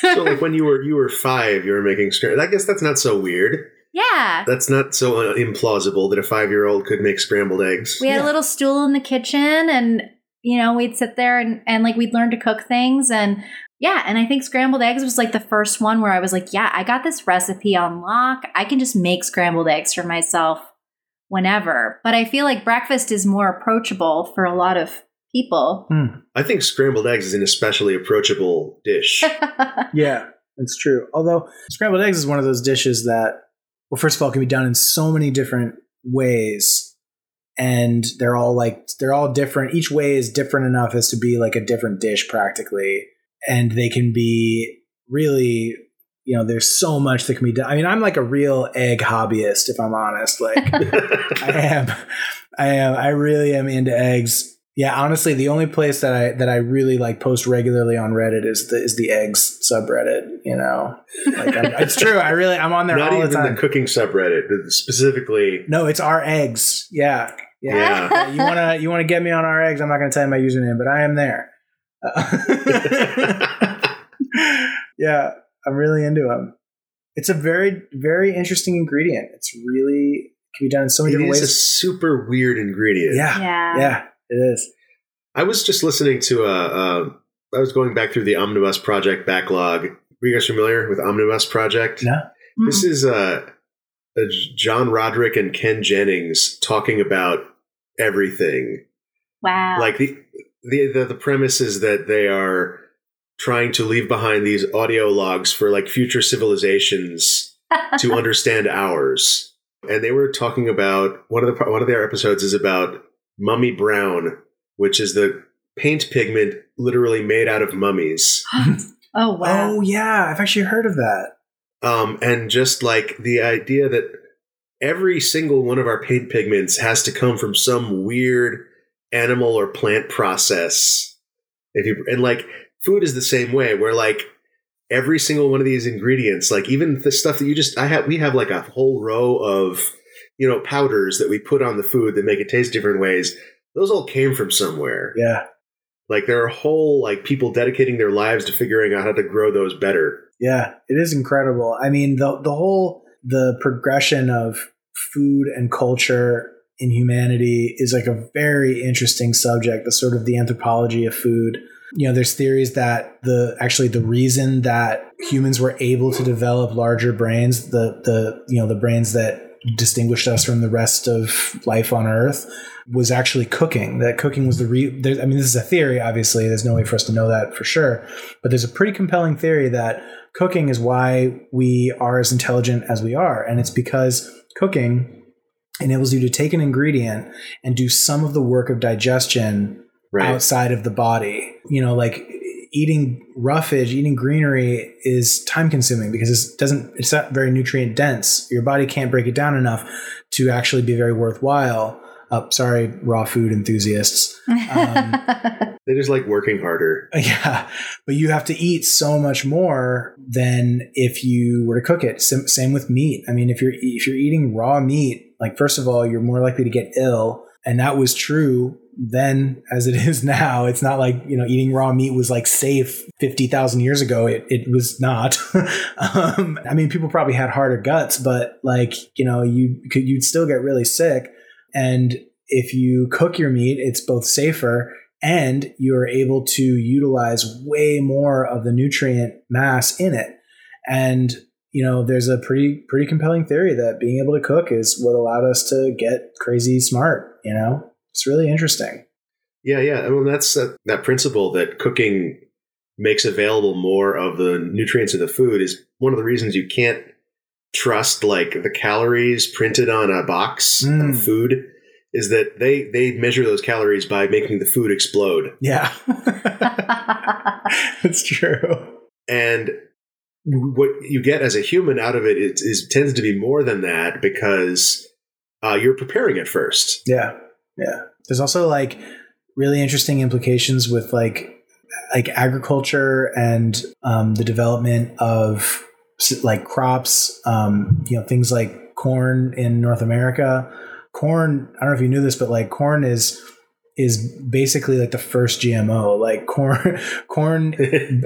So like when you were, you were five, you were making scrambled, I guess that's not so weird. Yeah. That's not so implausible that a five-year-old could make scrambled eggs. We had yeah. a little stool in the kitchen and, you know, we'd sit there and, and like we'd learn to cook things. And yeah, and I think scrambled eggs was like the first one where I was like, yeah, I got this recipe on lock. I can just make scrambled eggs for myself whenever. But I feel like breakfast is more approachable for a lot of people. Mm. I think scrambled eggs is an especially approachable dish. Yeah, that's true. Although scrambled eggs is one of those dishes that, well, first of all, it can be done in so many different ways, and they're all like they're all different. Each way is different enough as to be like a different dish practically, and they can be really, you know, there's so much that can be done. I mean, I'm like a real egg hobbyist, if I'm honest. Like, I am, I am, I really am into eggs. Yeah, honestly, the only place that I that I really like post regularly on Reddit is the is the eggs subreddit. You know, like I'm, it's true. I really I'm on there not all the time. Not even the cooking subreddit specifically. No, it's our eggs. Yeah, yeah. yeah. You wanna you wanna get me on our eggs? I'm not gonna tell you my username, but I am there. Uh, yeah, I'm really into them. It's a very very interesting ingredient. It's really can be done in so many it different ways. It's a super weird ingredient. Yeah, yeah. yeah. It is. I was just listening to a, a. I was going back through the Omnibus Project backlog. Were you guys familiar with Omnibus Project? No. Mm-hmm. This is a, a John Roderick and Ken Jennings talking about everything. Wow. Like the the the, the premise is that they are trying to leave behind these audio logs for like future civilizations to understand ours, and they were talking about one of the one of their episodes is about Mummy Brown, which is the paint pigment literally made out of mummies. Oh, wow. Oh, yeah. I've actually heard of that. Um, and just like the idea that every single one of our paint pigments has to come from some weird animal or plant process. If you, and like food is the same way, where like every single one of these ingredients, like even the stuff that you just, I have, we have like a whole row of, you know, powders that we put on the food that make it taste different ways. Those all came from somewhere. Yeah. Like there are whole like people dedicating their lives to figuring out how to grow those better. Yeah, it is incredible. I mean, the the whole the progression of food and culture in humanity is like a very interesting subject. The sort of the anthropology of food. You know, there's theories that the actually the reason that humans were able to develop larger brains, the the you know the brains that distinguished us from the rest of life on Earth, was actually cooking. That cooking was the re- there, I mean, this is a theory, obviously. There's no way for us to know that for sure. But there's a pretty compelling theory that cooking is why we are as intelligent as we are. And it's because cooking enables you to take an ingredient and do some of the work of digestion right. outside of the body. You know, like eating roughage, eating greenery is time consuming because it doesn't, it's not very nutrient dense. Your body can't break it down enough to actually be very worthwhile. Oh, sorry, raw food enthusiasts. Um, they just like working harder. Yeah. But you have to eat so much more than if you were to cook it. Sim- same with meat. I mean, if you're, if you're eating raw meat, like first of all, you're more likely to get ill. And that was true then as it is now. It's not like, you know, eating raw meat was like safe fifty thousand years ago. It it was not. um, I mean, people probably had harder guts, but like, you know, you could, you'd still get really sick. And if you cook your meat, it's both safer and you're able to utilize way more of the nutrient mass in it. And, you know, there's a pretty, pretty compelling theory that being able to cook is what allowed us to get crazy smart, you know? It's really interesting. Yeah, yeah. I mean, that's uh, that principle that cooking makes available more of the nutrients of the food is one of the reasons you can't trust like the calories printed on a box mm. of food is that they, they measure those calories by making the food explode. Yeah. That's true. And what you get as a human out of it is, is tends to be more than that because uh, you're preparing it first. Yeah. Yeah. There's also like really interesting implications with like like agriculture and um, the development of like crops, um, you know, things like corn in North America. Corn, I don't know if you knew this, but like corn is is basically like the first G M O. Like corn corn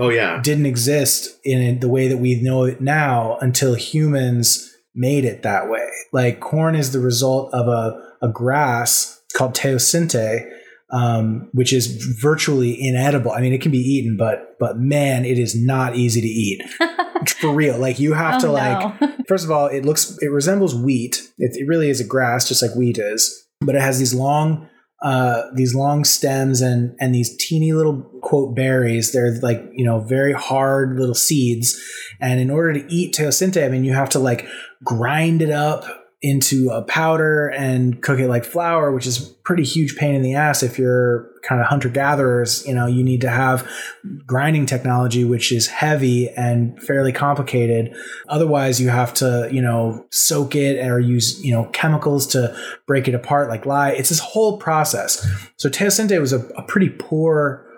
oh, yeah. didn't exist in the way that we know it now until humans made it that way. Like corn is the result of a, a grass called teosinte, um, which is virtually inedible. I mean, it can be eaten, but but man, it is not easy to eat. For real. Like you have oh, to like, no. First of all, it looks, it resembles wheat. It, it really is a grass, just like wheat is, but it has these long, uh, these long stems and, and these teeny little quote berries. They're like, you know, very hard little seeds. And in order to eat teosinte, I mean, you have to like grind it up into a powder and cook it like flour, which is pretty huge pain in the ass. If you're kind of hunter gatherers, you know, you need to have grinding technology, which is heavy and fairly complicated. Otherwise you have to, you know, soak it or use, you know, chemicals to break it apart like lye. It's this whole process. So teosinte was a, a pretty poor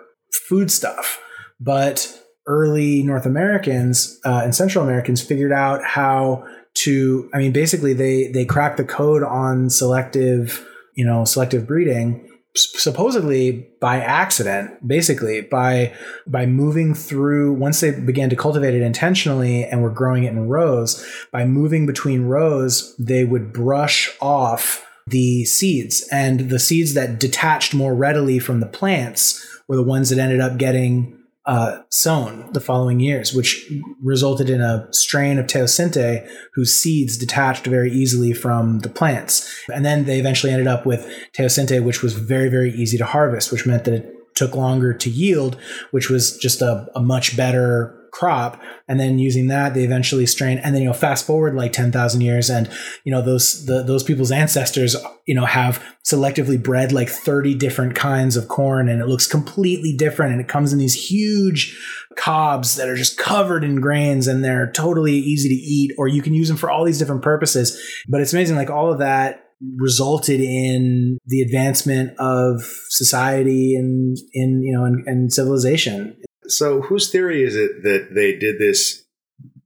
foodstuff, but early North Americans uh, and Central Americans figured out how to, I mean, basically they, they cracked the code on selective, you know, selective breeding, supposedly by accident, basically by, by moving through, once they began to cultivate it intentionally and were growing it in rows, by moving between rows, they would brush off the seeds, and the seeds that detached more readily from the plants were the ones that ended up getting Uh, sown the following years, which resulted in a strain of teosinte whose seeds detached very easily from the plants. And then they eventually ended up with teosinte, which was very, very easy to harvest, which meant that it took longer to yield, which was just a, a much better crop, and then using that they eventually strain, and then you know fast forward like ten thousand years, and you know those the, those people's ancestors you know have selectively bred like thirty different kinds of corn, and it looks completely different, and it comes in these huge cobs that are just covered in grains, and they're totally easy to eat, or you can use them for all these different purposes. But it's amazing, like all of that resulted in the advancement of society and in you know and, and civilization. So whose theory is it that they did this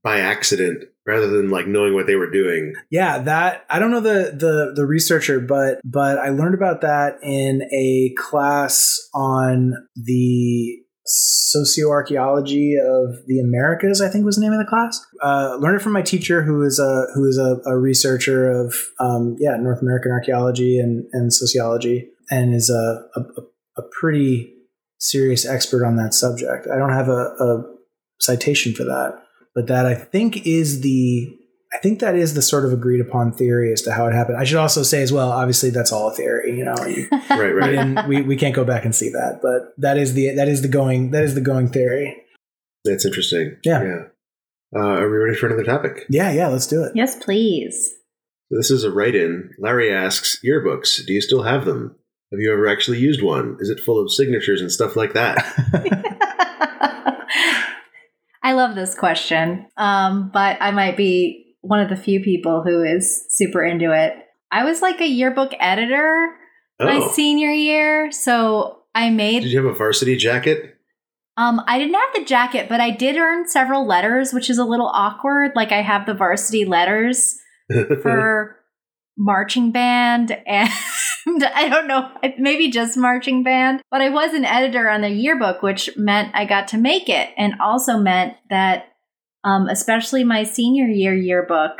by accident rather than like knowing what they were doing? Yeah, that I don't know the the the researcher, but but I learned about that in a class on the socioarchaeology of the Americas, I think was the name of the class. Uh, learned it from my teacher, who is a who is a, a researcher of um, yeah North American archaeology and, and sociology, and is a, a a pretty serious expert on that subject. I don't have a, a citation for that, but that I think is the I think that is the sort of agreed upon theory as to how it happened. I should also say as well, obviously that's all a theory, you know, you, right, right. We, didn't, we, we can't go back and see that, but that is the, that is the going, that is the going theory. That's interesting. Yeah. yeah. Uh, are we ready for another topic? Yeah. Yeah. Let's do it. Yes, please. This is a write-in. Larry asks, yearbooks, do you still have them? Have you ever actually used one? Is it full of signatures and stuff like that? I love this question. Um, but I might be one of the few people who is super into it. I was like a yearbook editor oh. my senior year. So I made... Did you have a varsity jacket? Um, I didn't have the jacket, but I did earn several letters, which is a little awkward. Like I have the varsity letters for marching band and I don't know, maybe just marching band. But I was an editor on the yearbook, which meant I got to make it, and also meant that Um, especially my senior year yearbook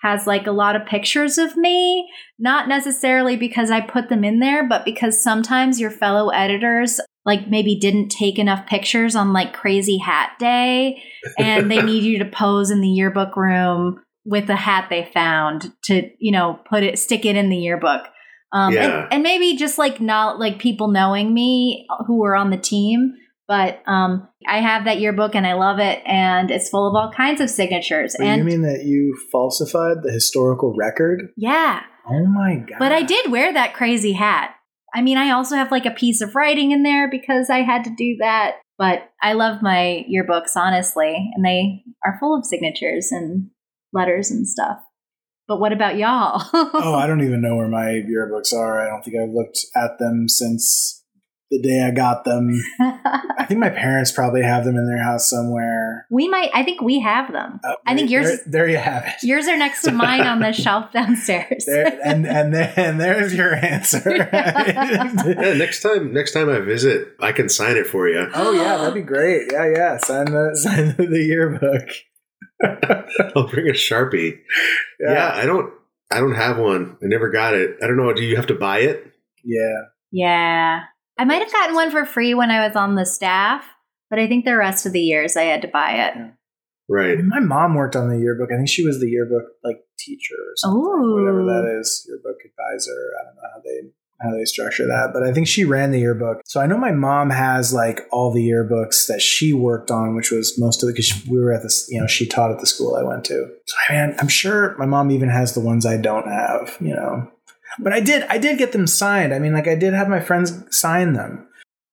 has like a lot of pictures of me, not necessarily because I put them in there, but because sometimes your fellow editors like maybe didn't take enough pictures on like crazy hat day, and they need you to pose in the yearbook room with a hat they found to, you know, put it, stick it in the yearbook. Um, yeah. and, and maybe just like not like people knowing me who were on the team. But um, I have that yearbook and I love it, and it's full of all kinds of signatures. Wait, and you mean that you falsified the historical record? Yeah. Oh my God. But I did wear that crazy hat. I mean, I also have like a piece of writing in there because I had to do that. But I love my yearbooks, honestly, and they are full of signatures and letters and stuff. But what about y'all? Oh, I don't even know where my yearbooks are. I don't think I've looked at them since the day I got them. I think my parents probably have them in their house somewhere. We might. I think we have them. Uh, I think yours. There, there you have it. Yours are next to mine on the shelf downstairs. There, and and there, and there's your answer. yeah, next time, next time I visit, I can sign it for you. Oh yeah, that'd be great. Yeah, yeah. Sign the sign the yearbook. I'll bring a Sharpie. Yeah. yeah, I don't. I don't have one. I never got it. I don't know. Do you have to buy it? Yeah. Yeah. I might have gotten one for free when I was on the staff, but I think the rest of the years I had to buy it. Yeah. Right. My mom worked on the yearbook. I think she was the yearbook like teacher or something. Ooh. Whatever that is, yearbook advisor. I don't know how they how they structure that, but I think she ran the yearbook. So I know my mom has like all the yearbooks that she worked on, which was most of it because we were at this, you know, she taught at the school I went to. So I mean, I'm sure my mom even has the ones I don't have, you know. But I did, I did get them signed. I mean, like I did have my friends sign them.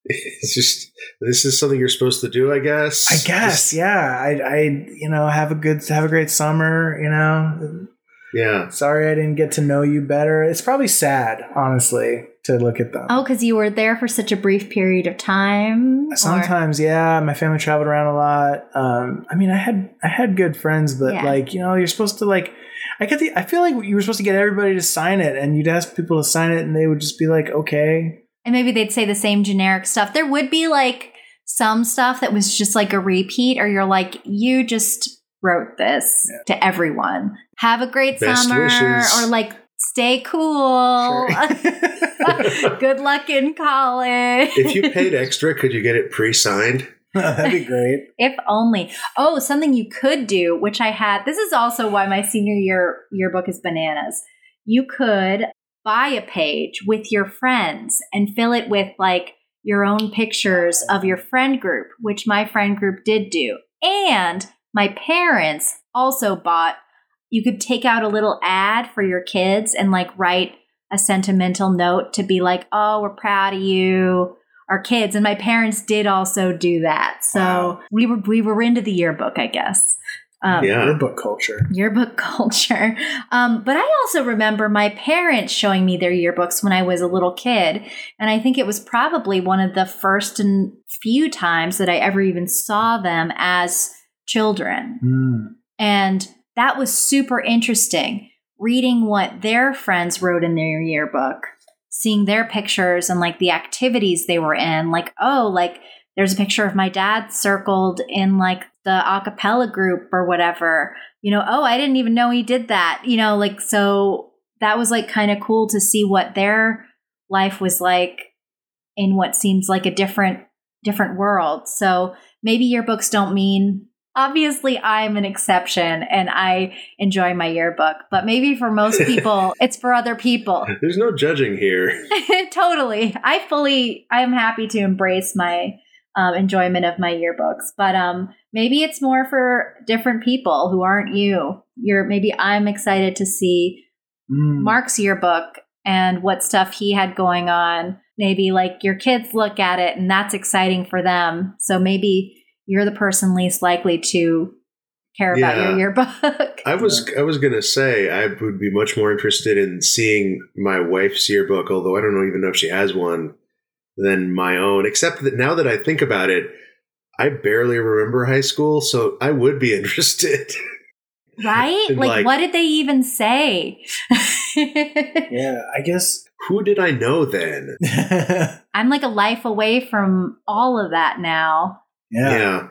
It's just, this is something you're supposed to do, I guess. I guess, just, yeah. I, I, you know, have a good, have a great summer, you know. Yeah. Sorry I didn't get to know you better. It's probably sad, honestly, to look at them. Oh, because you were there for such a brief period of time? Sometimes, or? yeah. My family traveled around a lot. Um, I mean, I had, I had good friends, but yeah. like, you know, you're supposed to like, I get the, I feel like you were supposed to get everybody to sign it, and you'd ask people to sign it and they would just be like, okay. And maybe they'd say the same generic stuff. There would be like some stuff that was just like a repeat, or you're like, you just wrote this yeah. to everyone. Have a great Best summer wishes. Or like, stay cool. Sure. Good luck in college. If you paid extra, could you get it pre-signed? That'd be great. If only. Oh, something you could do, which I had. This is also why my senior year yearbook is bananas. You could buy a page with your friends and fill it with like your own pictures of your friend group, which my friend group did do. And my parents also bought, you could take out a little ad for your kids and like write a sentimental note to be like, oh, we're proud of you, our kids. And my parents did also do that. So wow. we were we were into the yearbook, I guess. Um, yeah, yearbook culture. Yearbook culture. Um, but I also remember my parents showing me their yearbooks when I was a little kid. And I think it was probably one of the first and few times that I ever even saw them as children. Mm. And that was super interesting, reading what their friends wrote in their yearbook, seeing their pictures and like the activities they were in. Like, oh, like there's a picture of my dad circled in like the a cappella group or whatever, you know, oh, I didn't even know he did that, you know, like, so that was like kind of cool to see what their life was like in what seems like a different, different world. So maybe yearbooks don't mean, obviously I'm an exception and I enjoy my yearbook, but maybe for most people, it's for other people. There's no judging here. Totally. I fully, I'm happy to embrace my Um, enjoyment of my yearbooks, but um, maybe it's more for different people who aren't you. You're maybe I'm excited to see mm. Mark's yearbook and what stuff he had going on. Maybe like your kids look at it and that's exciting for them. So maybe you're the person least likely to care yeah. about your yearbook. I was I was gonna say I would be much more interested in seeing my wife's yearbook, although I don't even know if she has one, than my own, except that now that I think about it, I barely remember high school, so I would be interested. Right? in like, like, what did they even say? Yeah, I guess. Who did I know then? I'm like a life away from all of that now. Yeah. yeah.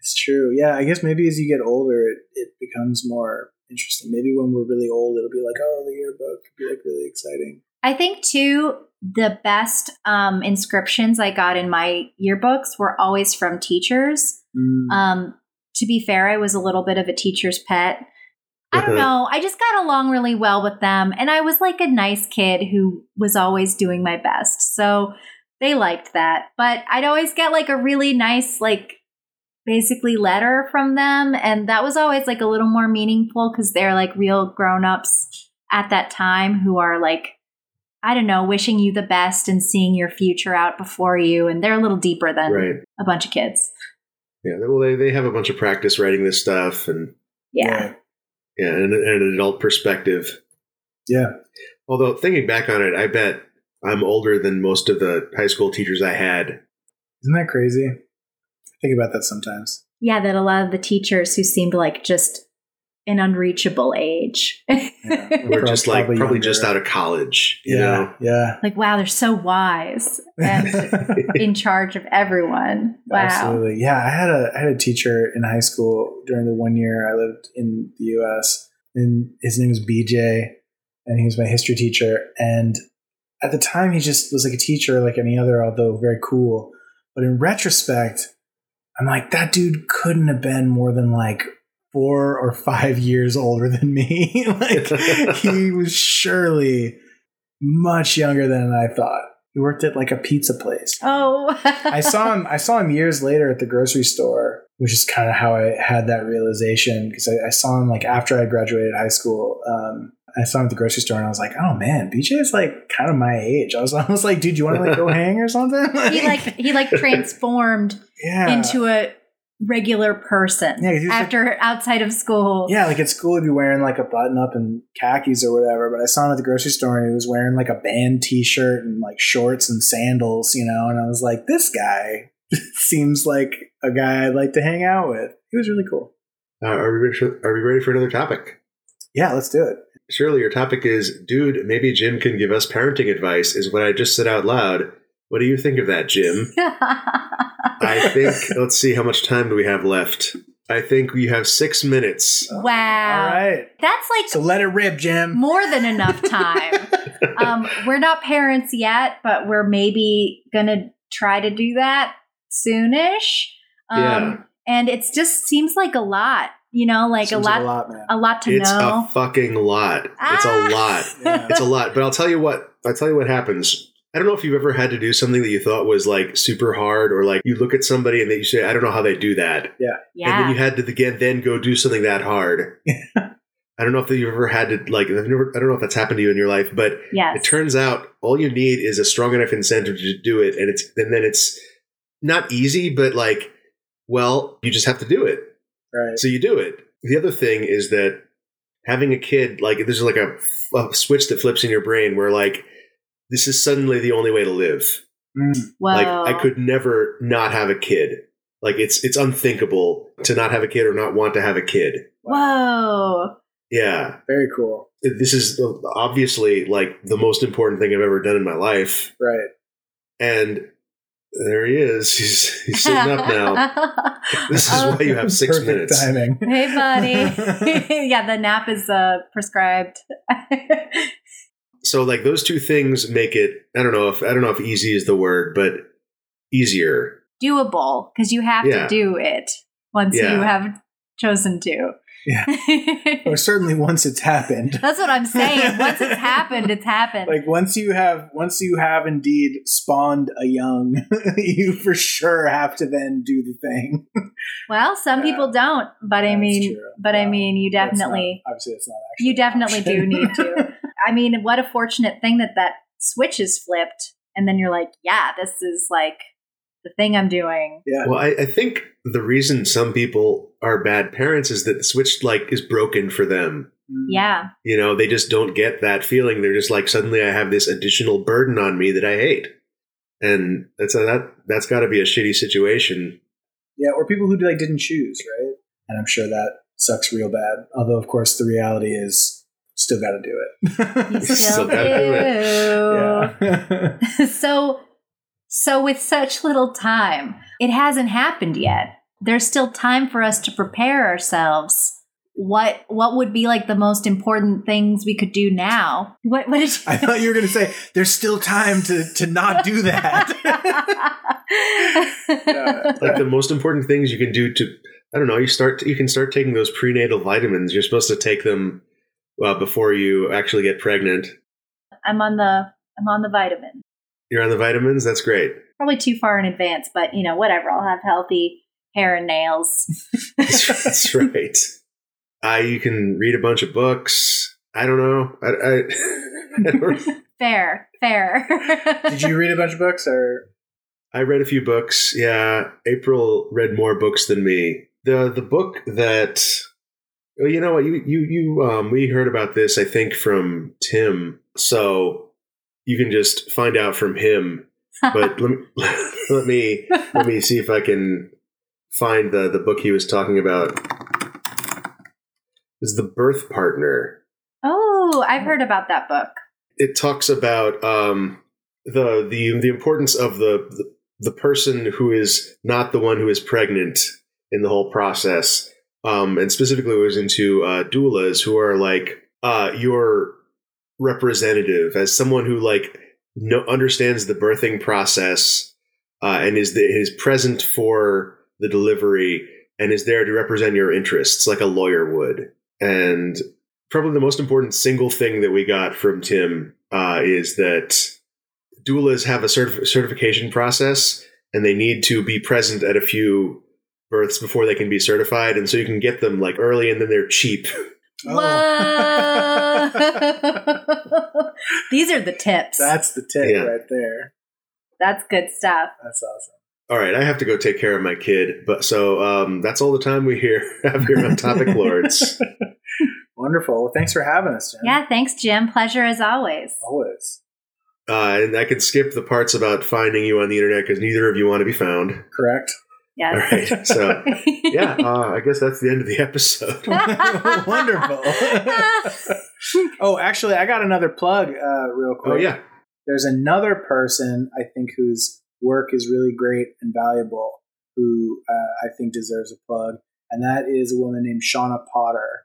It's true. Yeah, I guess maybe as you get older, it, it becomes more interesting. Maybe when we're really old, it'll be like, oh, the yearbook could be like really exciting. I think, too, the best um, inscriptions I got in my yearbooks were always from teachers. Mm. Um, to be fair, I was a little bit of a teacher's pet. I don't know. I just got along really well with them. And I was like a nice kid who was always doing my best. So they liked that. But I'd always get like a really nice, like basically letter from them. And that was always like a little more meaningful because they're like real grown-ups at that time who are like, I don't know, wishing you the best and seeing your future out before you. And they're a little deeper than right. a bunch of kids. Yeah. Well, they, they have a bunch of practice writing this stuff and yeah. Yeah. And, and an adult perspective. Yeah. Although thinking back on it, I bet I'm older than most of the high school teachers I had. Isn't that crazy? I think about that sometimes. Yeah. That a lot of the teachers who seemed like just an unreachable age. Yeah, we're just probably like probably younger. Just out of college. You yeah. know? Yeah. Like, wow, they're so wise and in charge of everyone. Wow. Absolutely. Yeah. I had a I had a teacher in high school during the one year I lived in the U S, and his name was B J, and he was my history teacher. And at the time he just was like a teacher like any other, although very cool. But in retrospect, I'm like, that dude couldn't have been more than like four or five years older than me. Like he was surely much younger than I thought. He worked at like a pizza place. Oh, I saw him. I saw him years later at the grocery store, which is kind of how I had that realization. Cause I, I saw him like after I graduated high school. Um, I saw him at the grocery store and I was like, oh man, B J is like kind of my age. I was almost like, dude, you want to like go hang or something? Like, he like, he like transformed yeah. into a regular person yeah, after like, outside of school. Yeah, like at school he'd be wearing like a button up and khakis or whatever, but I saw him at the grocery store and he was wearing like a band t-shirt and like shorts and sandals, you know, and I was like, this guy seems like a guy I'd like to hang out with. He was really cool. Uh, are we ready for, are we ready for another topic? Yeah, let's do it. Shirley, your topic is, dude, maybe Jim can give us parenting advice, is what I just said out loud. What do you think of that, Jim? I think, let's see, how much time do we have left? I think we have six minutes. Wow. All right. That's like... So let it rip, Jim. More than enough time. um, we're not parents yet, but we're maybe going to try to do that soonish. Um, yeah. And it just seems like a lot, you know, like a lot, like a lot, man. a lot to it's know. It's a fucking lot. Ah. It's a lot. Yeah. It's a lot. But I'll tell you what, I'll tell you what happens. I don't know if you've ever had to do something that you thought was like super hard, or like you look at somebody and then you say, I don't know how they do that. Yeah. yeah. And then you had to again, then go do something that hard. I don't know if you've ever had to like, I've never, I don't know if that's happened to you in your life, but yes. It turns out all you need is a strong enough incentive to do it. And it's, and then it's not easy, but like, well, you just have to do it. Right. So you do it. The other thing is that having a kid, like there's like a, a switch that flips in your brain where like, this is suddenly the only way to live. Mm. Like I could never not have a kid. Like it's it's unthinkable to not have a kid or not want to have a kid. Wow. Whoa. Yeah. Very cool. This is obviously like the most important thing I've ever done in my life. Right. And there he is. He's, he's sitting up now. This is oh, why you have six minutes. Timing. Hey, buddy. Yeah, the nap is uh, prescribed. So like those two things make it, I don't know if, I don't know if easy is the word, but easier. Doable. Cause you have yeah. to do it once yeah. you have chosen to. Yeah. Or certainly once it's happened. That's what I'm saying. Once it's happened, it's happened. Like once you have, once you have indeed spawned a young, you for sure have to then do the thing. Well, some yeah. people don't, but yeah, I mean, but um, I mean, you definitely, not, obviously that's not actually you definitely do need to. I mean, what a fortunate thing that that switch is flipped. And then you're like, yeah, this is like the thing I'm doing. Yeah. Well, I, I think the reason some people are bad parents is that the switch like is broken for them. Yeah. You know, they just don't get that feeling. They're just like, suddenly I have this additional burden on me that I hate. And that's a, that, that's got to be a shitty situation. Yeah. Or people who like didn't choose, right? And I'm sure that sucks real bad. Although, of course, the reality is, still got to do it. You still, still got to do it. Yeah. so, so with such little time, it hasn't happened yet. There's still time for us to prepare ourselves. What what would be like the most important things we could do now? What what did you- I thought you were going to say there's still time to to not do that. Yeah. Like the most important things you can do to, I don't know, you start you can start taking those prenatal vitamins. You're supposed to take them well, before you actually get pregnant. I'm on the I'm on the vitamin. You're on the vitamins? That's great. Probably too far in advance, but you know, whatever. I'll have healthy hair and nails. That's right. Uh, you can read a bunch of books. I don't know. I, I, I don't know. Fair, fair. Did you read a bunch of books, or? I read a few books. Yeah, April read more books than me. the The book that. Well, you know what? You, you, you, um, we heard about this, I think, from Tim. So you can just find out from him. But let me, let me, let me see if I can find the, the book he was talking about. It's The Birth Partner. Oh, I've heard about that book. It talks about, um, the, the, the importance of the, the, the person who is not the one who is pregnant in the whole process. Um, and specifically it was into uh, doulas, who are like uh, your representative as someone who like no, understands the birthing process uh, and is the, is present for the delivery and is there to represent your interests like a lawyer would. And probably the most important single thing that we got from Tim uh, is that doulas have a certif- certification process and they need to be present at a few births before they can be certified, and so you can get them like early and then they're cheap. Oh. These are the tips. That's the tip yeah. right there. That's good stuff. That's awesome. All right, I have to go take care of my kid, but so um that's all the time we hear have here on Topic Lords. Wonderful. Well, thanks for having us, Jim. Yeah, thanks, Jim. Pleasure as always. Always. Uh, and I can skip the parts about finding you on the internet because neither of you want to be found. Correct. Yes. All right. So, yeah, uh, I guess that's the end of the episode. Wonderful. Oh, actually, I got another plug uh, real quick. Oh, yeah. There's another person I think whose work is really great and valuable who uh, I think deserves a plug. And that is a woman named Shauna Potter.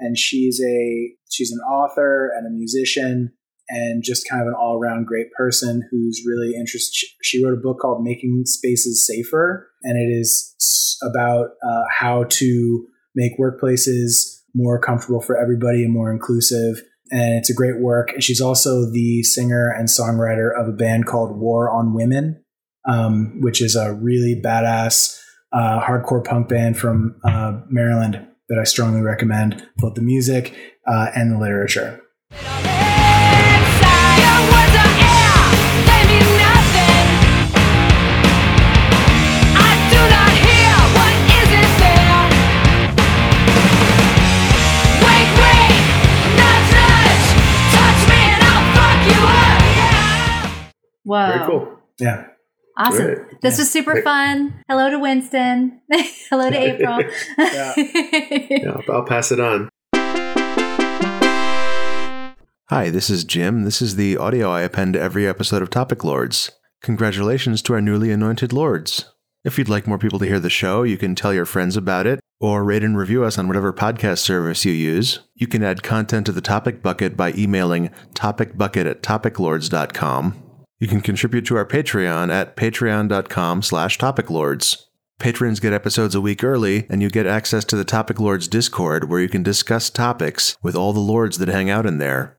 And she's a she's an author and a musician and just kind of an all-around great person who's really interested. She wrote a book called Making Spaces Safer, and it is about uh, how to make workplaces more comfortable for everybody and more inclusive. and it's a great work. She's also the singer and songwriter of a band called War on Women, um, which is a really badass uh, hardcore punk band from uh, Maryland that I strongly recommend, both the music uh, and the literature. Whoa. Very cool. Yeah. Awesome. Great. This yeah. was super Great. fun. Hello to Winston. Hello to April. yeah. yeah, I'll pass it on. Hi, this is Jim. This is the audio I append to every episode of Topic Lords. Congratulations to our newly anointed lords. If you'd like more people to hear the show, you can tell your friends about it or rate and review us on whatever podcast service you use. You can add content to the Topic Bucket by emailing topicbucket at topiclords dot com. You can contribute to our Patreon at patreon dot com slash topiclords. Patrons get episodes a week early, and you get access to the Topic Lords Discord, where you can discuss topics with all the lords that hang out in there.